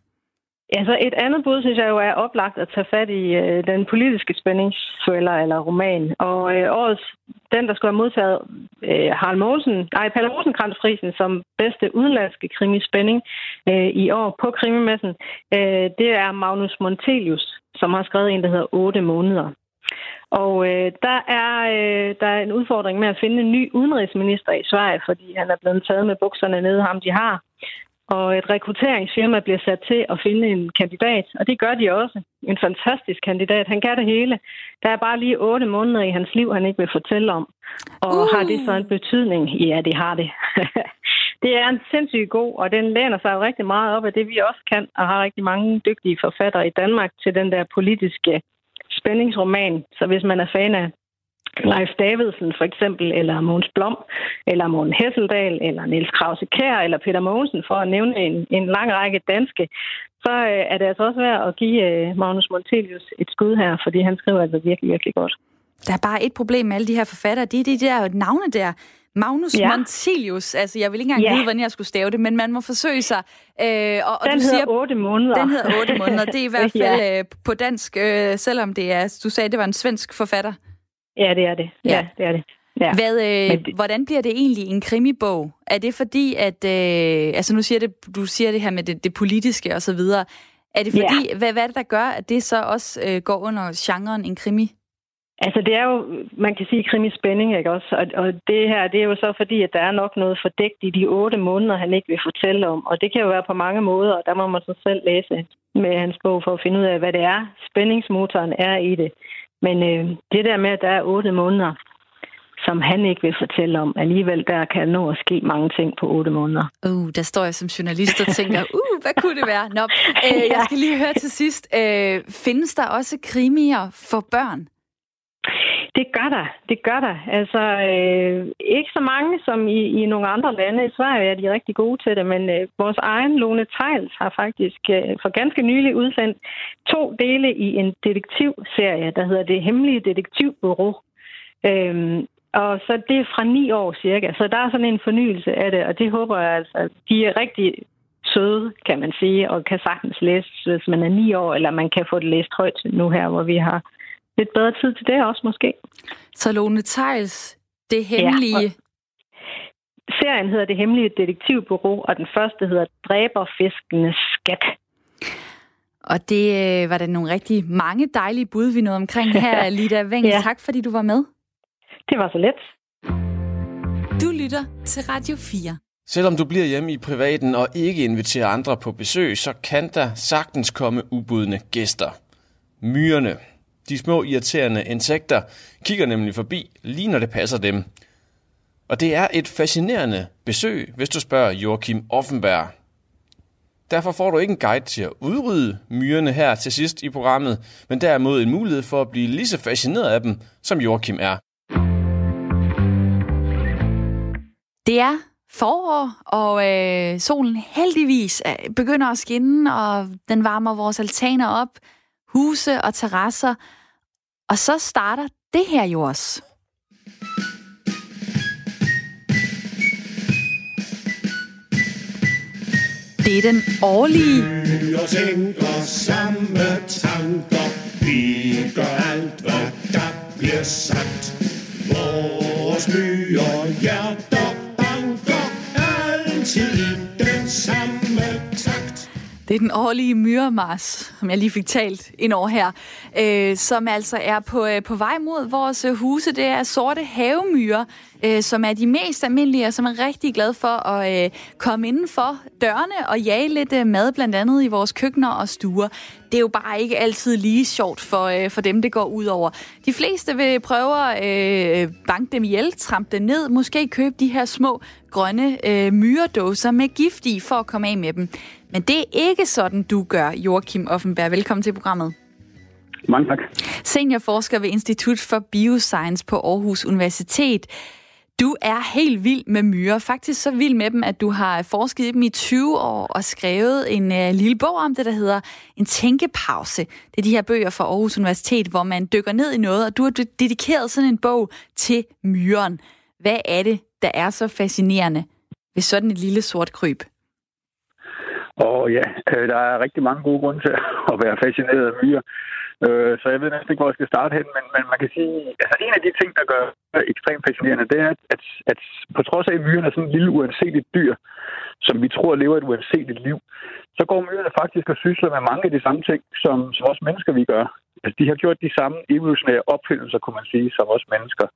Altså et andet bud, synes jeg jo, er oplagt at tage fat i øh, den politiske spændingsthriller eller roman. Og øh, årets, den der skulle have modtaget øh, Harald Mogensen, nej, Palle Rosenkrantz-prisen som bedste udenlandske krimispænding øh, i år på krimimessen, øh, det er Magnus Montelius, som har skrevet en, der hedder Åtte måneder. Og øh, der, er, øh, der er en udfordring med at finde en ny udenrigsminister i Sverige, fordi han er blevet taget med bukserne nede, ham de har. Og et rekrutteringsfirma bliver sat til at finde en kandidat, og det gør de også. En fantastisk kandidat. Han kan det hele. Der er bare lige otte måneder i hans liv, han ikke vil fortælle om. Og uh. har det så en betydning? Ja, det har det. Det er en sindssygt god, og den læner sig jo rigtig meget op af det, vi også kan, og har rigtig mange dygtige forfattere i Danmark til den der politiske spændingsroman. Så hvis man er fan af Leif Davidsen for eksempel, eller Mogens Blom, eller Morten Hesseldal, eller Niels Krause-Kjær, eller Peter Mogensen, for at nævne en, en lang række danske, så øh, er det altså også værd at give øh, Magnus Montelius et skud her, fordi han skriver altså virkelig, virkelig godt. Der er bare et problem med alle de her forfattere, det er de der navne der. Magnus ja. Montelius, altså jeg vil ikke engang ja. vide, hvordan jeg skulle stave det, men man må forsøge sig. Øh, og, og den du hedder otte måneder. Den hedder otte måneder, det er i hvert fald ja. øh, på dansk, øh, selvom det er, du sagde, det var en svensk forfatter. Ja, det er det. Ja, ja det er det. Ja. Hvad, øh, det. Hvordan bliver det egentlig en krimibog? Er det fordi, at øh, altså nu siger det, du siger det her med det, det politiske og så videre. Er det fordi, ja. hvad, hvad er det, der gør, at det så også øh, går under genren en krimi? Altså det er jo, man kan sige krimispænding, ikke også? Og, og det her, det er jo så fordi, at der er nok noget fordækt i de otte måneder, han ikke vil fortælle om. Og det kan jo være på mange måder, og der må man så selv læse med hans bog for at finde ud af, hvad det er. Spændingsmotoren er i det. Men øh, det der med, at der er otte måneder, som han ikke vil fortælle om, alligevel der kan nå at ske mange ting på otte måneder. Uh, der står jeg som journalist og tænker, uh, hvad kunne det være? Nå, øh, jeg skal lige høre til sidst. Øh, findes der også krimier for børn? Det gør der, det gør der. Altså, øh, ikke så mange som i, i nogle andre lande. I Sverige er de rigtig gode til det, men øh, vores egen Lone Theils har faktisk øh, for ganske nylig udsendt to dele i en detektivserie, der hedder Det Hemmelige Detektivbureau. Øh, og så det er fra ni år cirka, så der er sådan en fornyelse af det, og det håber jeg altså, de er rigtig søde, kan man sige, og kan sagtens læses, hvis man er ni år, eller man kan få det læst højt nu her, hvor vi har lidt bedre tid til det også, måske. Så Lone Theils, Det Hemmelige... Ja, serien hedder Det Hemmelige Detektivbureau, og den første hedder Dræberfiskenes Skat. Og det var da nogle rigtig mange dejlige bud, vi nåede omkring her, Lida Wengel. Ja. Tak, fordi du var med. Det var så let. Du lytter til Radio fire. Selvom du bliver hjemme i privaten og ikke inviterer andre på besøg, så kan der sagtens komme ubudne gæster. Myrerne. De små irriterende insekter kigger nemlig forbi, lige når det passer dem. Og det er et fascinerende besøg, hvis du spørger Joachim Offenberg. Derfor får du ikke en guide til at udrydde myrerne her til sidst i programmet, men derimod en mulighed for at blive lige så fascineret af dem, som Joachim er. Det er forår, og øh, solen heldigvis begynder at skinne, og den varmer vores altaner op, huse og terrasser. Og så starter det her jo også. Det er den årlige... Myer tænker samme tanker. Vi gør alt, hvad der bliver sagt. Vores myer hjerter banker altid i den samme takt. Det er den årlige myremars, som jeg lige fik talt ind over her, øh, som altså er på, øh, på vej mod vores huse. Det er sorte havemyrer, øh, som er de mest almindelige, og som er rigtig glade for at øh, komme inden for dørene og jage lidt øh, mad, blandt andet i vores køkkener og stuer. Det er jo bare ikke altid lige sjovt for, øh, for dem, det går ud over. De fleste vil prøve at øh, banke dem ihjel, trampe dem ned, måske købe de her små grønne øh, myredåser med gift i for at komme af med dem. Men det er ikke sådan, du gør, Joachim Offenberg. Velkommen til programmet. Mange tak. Seniorforsker ved Institut for Bioscience på Aarhus Universitet. Du er helt vild med myrer. Faktisk så vild med dem, at du har forsket i dem i tyve år og skrevet en øh, lille bog om det, der hedder En tænkepause. Det er de her bøger fra Aarhus Universitet, hvor man dykker ned i noget, og du har dedikeret sådan en bog til myren. Hvad er det, der er så fascinerende ved sådan et lille sort kryb? Åh oh, ja, der er rigtig mange gode grunde til at være fascineret af myrer. Så jeg ved næsten ikke, hvor jeg skal starte hen, men, men man kan sige, altså en af de ting, der gør ekstremt fascinerende, det er, at, at på trods af, at myren er sådan et lille uanseligt dyr, som vi tror lever et uanseligt liv, så går myrerne faktisk og sysler med mange af de samme ting, som, som også mennesker vi gør. Altså de har gjort de samme evolutionære opfindelser, kunne man sige, som også mennesker.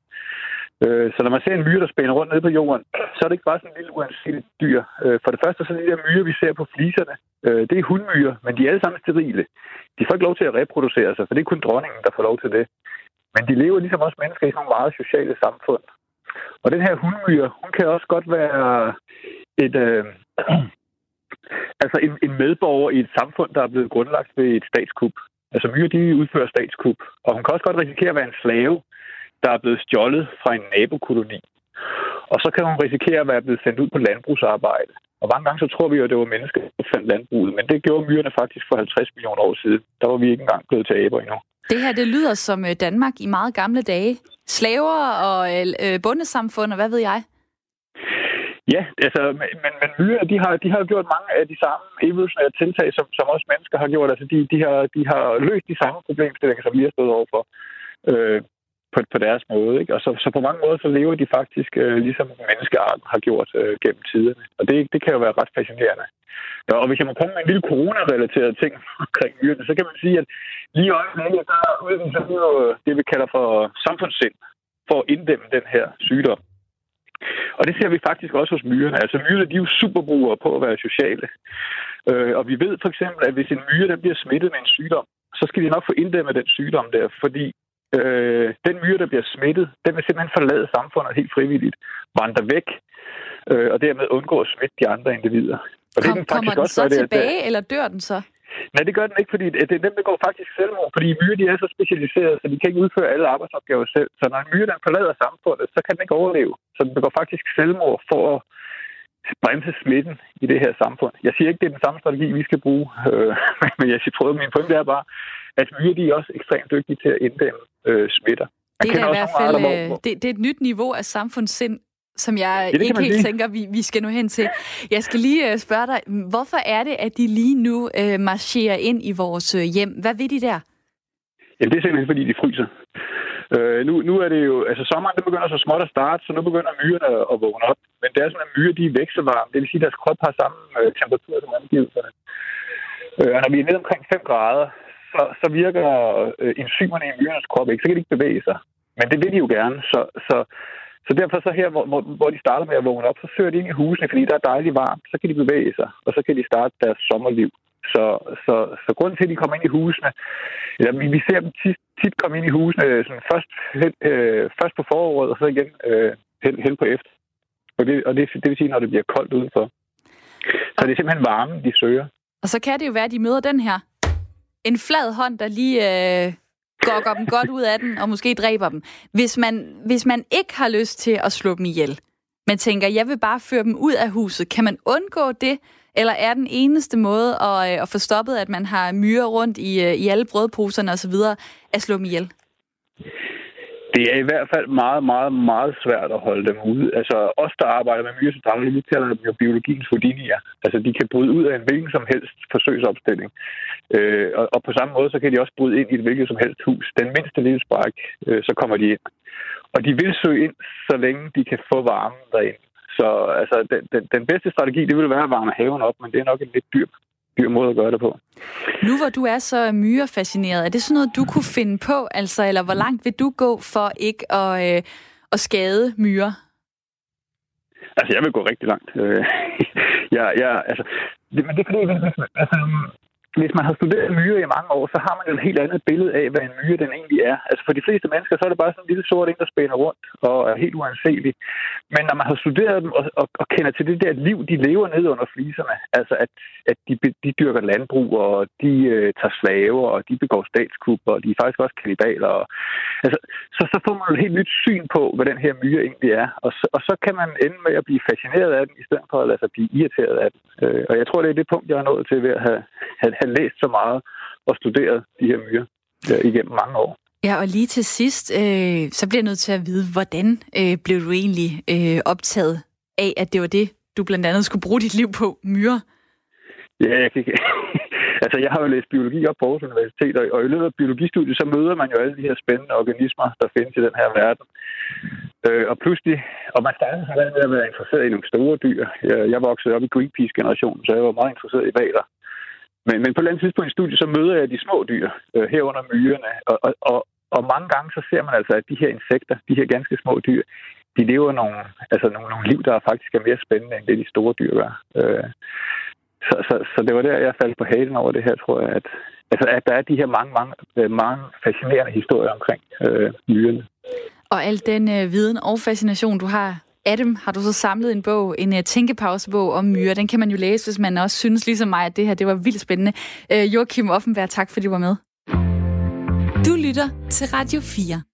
Så når man ser en myre, der spænder rundt nede på jorden, så er det ikke bare sådan en lille uanseligt dyr. For det første, så er de der myrer, vi ser på fliserne, det er hundmyrer, men de er alle sammen sterile. De får ikke lov til at reproducere sig, for det er kun dronningen, der får lov til det. Men de lever ligesom også mennesker i sådan nogle meget sociale samfund. Og den her hundmyre, hun kan også godt være et, øh, altså en, en medborger i et samfund, der er blevet grundlagt ved et statskup. Altså myrer, de udfører statskup. Og hun kan også godt risikere at være en slave, der er blevet stjålet fra en nabokoloni. Og så kan hun risikere at være blevet sendt ud på landbrugsarbejde. Og mange gange så tror vi jo, at det var mennesker, der fandt landbruget. Men det gjorde myrerne faktisk for halvtreds millioner år siden. Der var vi ikke engang blevet til aber endnu. Det her, det lyder som Danmark i meget gamle dage. Slaver og øh, bondesamfund og hvad ved jeg? Ja, altså, men, men myrer, de har, de har gjort mange af de samme evolutionære tiltag, som, som også mennesker har gjort. Altså, de, de, har, de har løst de samme problemstillinger, som vi har stået overfor. Øh, på deres måde, ikke? Og så, så på mange måder, så lever de faktisk øh, ligesom menneskearten har gjort øh, gennem tiderne. Og det, det kan jo være ret fascinerende. Ja, og hvis jeg må komme med en lille corona-relateret ting omkring myrerne, så kan man sige, at lige i øjeblikket, der udviser vi jo det, vi kalder for samfundssind, for at inddæmme den her sygdom. Og det ser vi faktisk også hos myrerne. Altså myrerne, de er jo superbrugere på at være sociale. Øh, og vi ved for eksempel, at hvis en myre, der bliver smittet med en sygdom, så skal de nok få inddæmmet den sygdom der, fordi Øh, den myre, der bliver smittet, den vil simpelthen forlade samfundet helt frivilligt, vandre væk, øh, og dermed undgå at smitte de andre individer. Og Kom, det den kommer den også så tilbage, der, eller dør den så? Nej, det gør den ikke, fordi det er dem, der går faktisk selvmord, fordi myrer, de er så specialiserede, så de kan ikke udføre alle arbejdsopgaver selv. Så når en myre, der forlader samfundet, så kan den ikke overleve. Så den begår faktisk selvmord for at bremse smitten i det her samfund. Jeg siger ikke, det er den samme strategi, vi skal bruge, øh, men jeg siger, prøver, min pointe er bare, at myrer, de er også ekstremt dygtige til at inddæmme øh, smitter. Det er, i hvert fald, øh, det, det er et nyt niveau af samfundssind, som jeg ja, ikke helt sige. tænker, vi, vi skal nu hen til. Jeg skal lige øh, spørge dig, hvorfor er det, at de lige nu øh, marcherer ind i vores øh, hjem? Hvad vil de der? Jamen, det er simpelthen, fordi de fryser. Øh, nu, nu er det jo, altså sommeren, det begynder så småt at starte, så nu begynder myrerne at vågne op. Men det er sådan, at myrer, de er væksevarme. Det vil sige, at deres krop har samme øh, temperatur som omgivelserne. Øh, når vi er nede omkring fem grader, så, så virker øh, enzymerne i myrernes krop ikke. Så kan de ikke bevæge sig. Men det vil de jo gerne. Så, så, så derfor så her, hvor, hvor de starter med at vågne op, så søger de ind i husene, fordi der er dejligt varmt. Så kan de bevæge sig, og så kan de starte deres sommerliv. Så, så, så grunden til, at de kommer ind i husene, eller vi ser dem tit, tit komme ind i husene, sådan først, øh, først på foråret, og så igen øh, hen, hen på efter. Og, det, og det, det vil sige, når det bliver koldt udenfor. Så det er simpelthen varmen, de søger. Og så kan det jo være, at de møder den her. En flad hånd, der lige øh, gokker dem godt ud af den, og måske dræber dem. Hvis man, hvis man ikke har lyst til at slå dem ihjel, men tænker, jeg vil bare føre dem ud af huset, kan man undgå det? Eller er den eneste måde at, at få stoppet, at man har myrer rundt i, i alle brødposerne osv., at slå dem ihjel? Det er i hvert fald meget, meget, meget svært at holde dem ude. Altså os, der arbejder med myrer, så daglig, vi kalder dem jo biologiens houdinier. Altså de kan bryde ud af en hvilken som helst forsøgsopstilling. Øh, og, og på samme måde, så kan de også bryde ind i et hvilket som helst hus. Den mindste livsbræk, øh, så kommer de ind. Og de vil søge ind, så længe de kan få varmen derinde. Så altså, den, den, den bedste strategi, det vil være at varme haven op, men det er nok en lidt dyr, dyr måde at gøre det på. Nu hvor du er så myrefascineret, er det sådan noget, du kunne finde på, altså, eller hvor langt vil du gå for ikke at, øh, at skade myrer? Altså, jeg vil gå rigtig langt. jeg, jeg, altså, det, men det er fordi, hvis man, altså, hvis man har studeret myrer i mange år, så har man jo et helt andet billede af, hvad en myre den egentlig er. Altså, for de fleste mennesker, så er det bare sådan en lille sort en, der spænder rundt og er helt uanselig. Men når man har studeret dem og, og, og kender til det der liv, de lever ned under fliserne, altså at, at de, de dyrker landbrug, og de øh, tager slaver, og de begår statskup, og de er faktisk også kannibaler. Og, altså, så, så får man jo et helt nyt syn på, hvad den her myre egentlig er. Og så, og så kan man ende med at blive fascineret af den, i stedet for at lade sig blive irriteret af den. Øh, og jeg tror, det er det punkt, jeg er nået til ved at have, have har læst så meget og studeret de her myrer ja, igennem mange år. Ja, og lige til sidst, øh, så bliver jeg nødt til at vide, hvordan øh, blev du egentlig øh, optaget af, at det var det, du blandt andet skulle bruge dit liv på, myrer? Ja, jeg kan ikke... Altså, jeg har jo læst biologi op på Aarhus Universitet, og i løbet af biologistudiet, så møder man jo alle de her spændende organismer, der findes i den her verden. Øh, og pludselig, og man startede sådan med at være interesseret i nogle store dyr. Jeg, jeg voksede op i Greenpeace-generationen, så jeg var meget interesseret i hvaler. Men, men på et eller andet tidspunkt i studiet, så møder jeg de små dyr øh, herunder myrerne, og, og, og, og mange gange så ser man altså, at de her insekter, de her ganske små dyr, de lever nogle, altså nogle, nogle liv, der faktisk er mere spændende, end det de store dyr gør. Øh, så, så, så det var der, jeg faldt på halen over det her, tror jeg, at, altså, at der er de her mange, mange, mange fascinerende historier omkring øh, myrerne. Og al den øh, viden og fascination, du har... Adam, har du så samlet en bog, en uh, tænkepausebog om myrer. Den kan man jo læse, hvis man også synes ligesom mig, at det her det var vildt spændende. Uh, Joachim Offenberg, tak fordi du var med. Du lytter til Radio fire.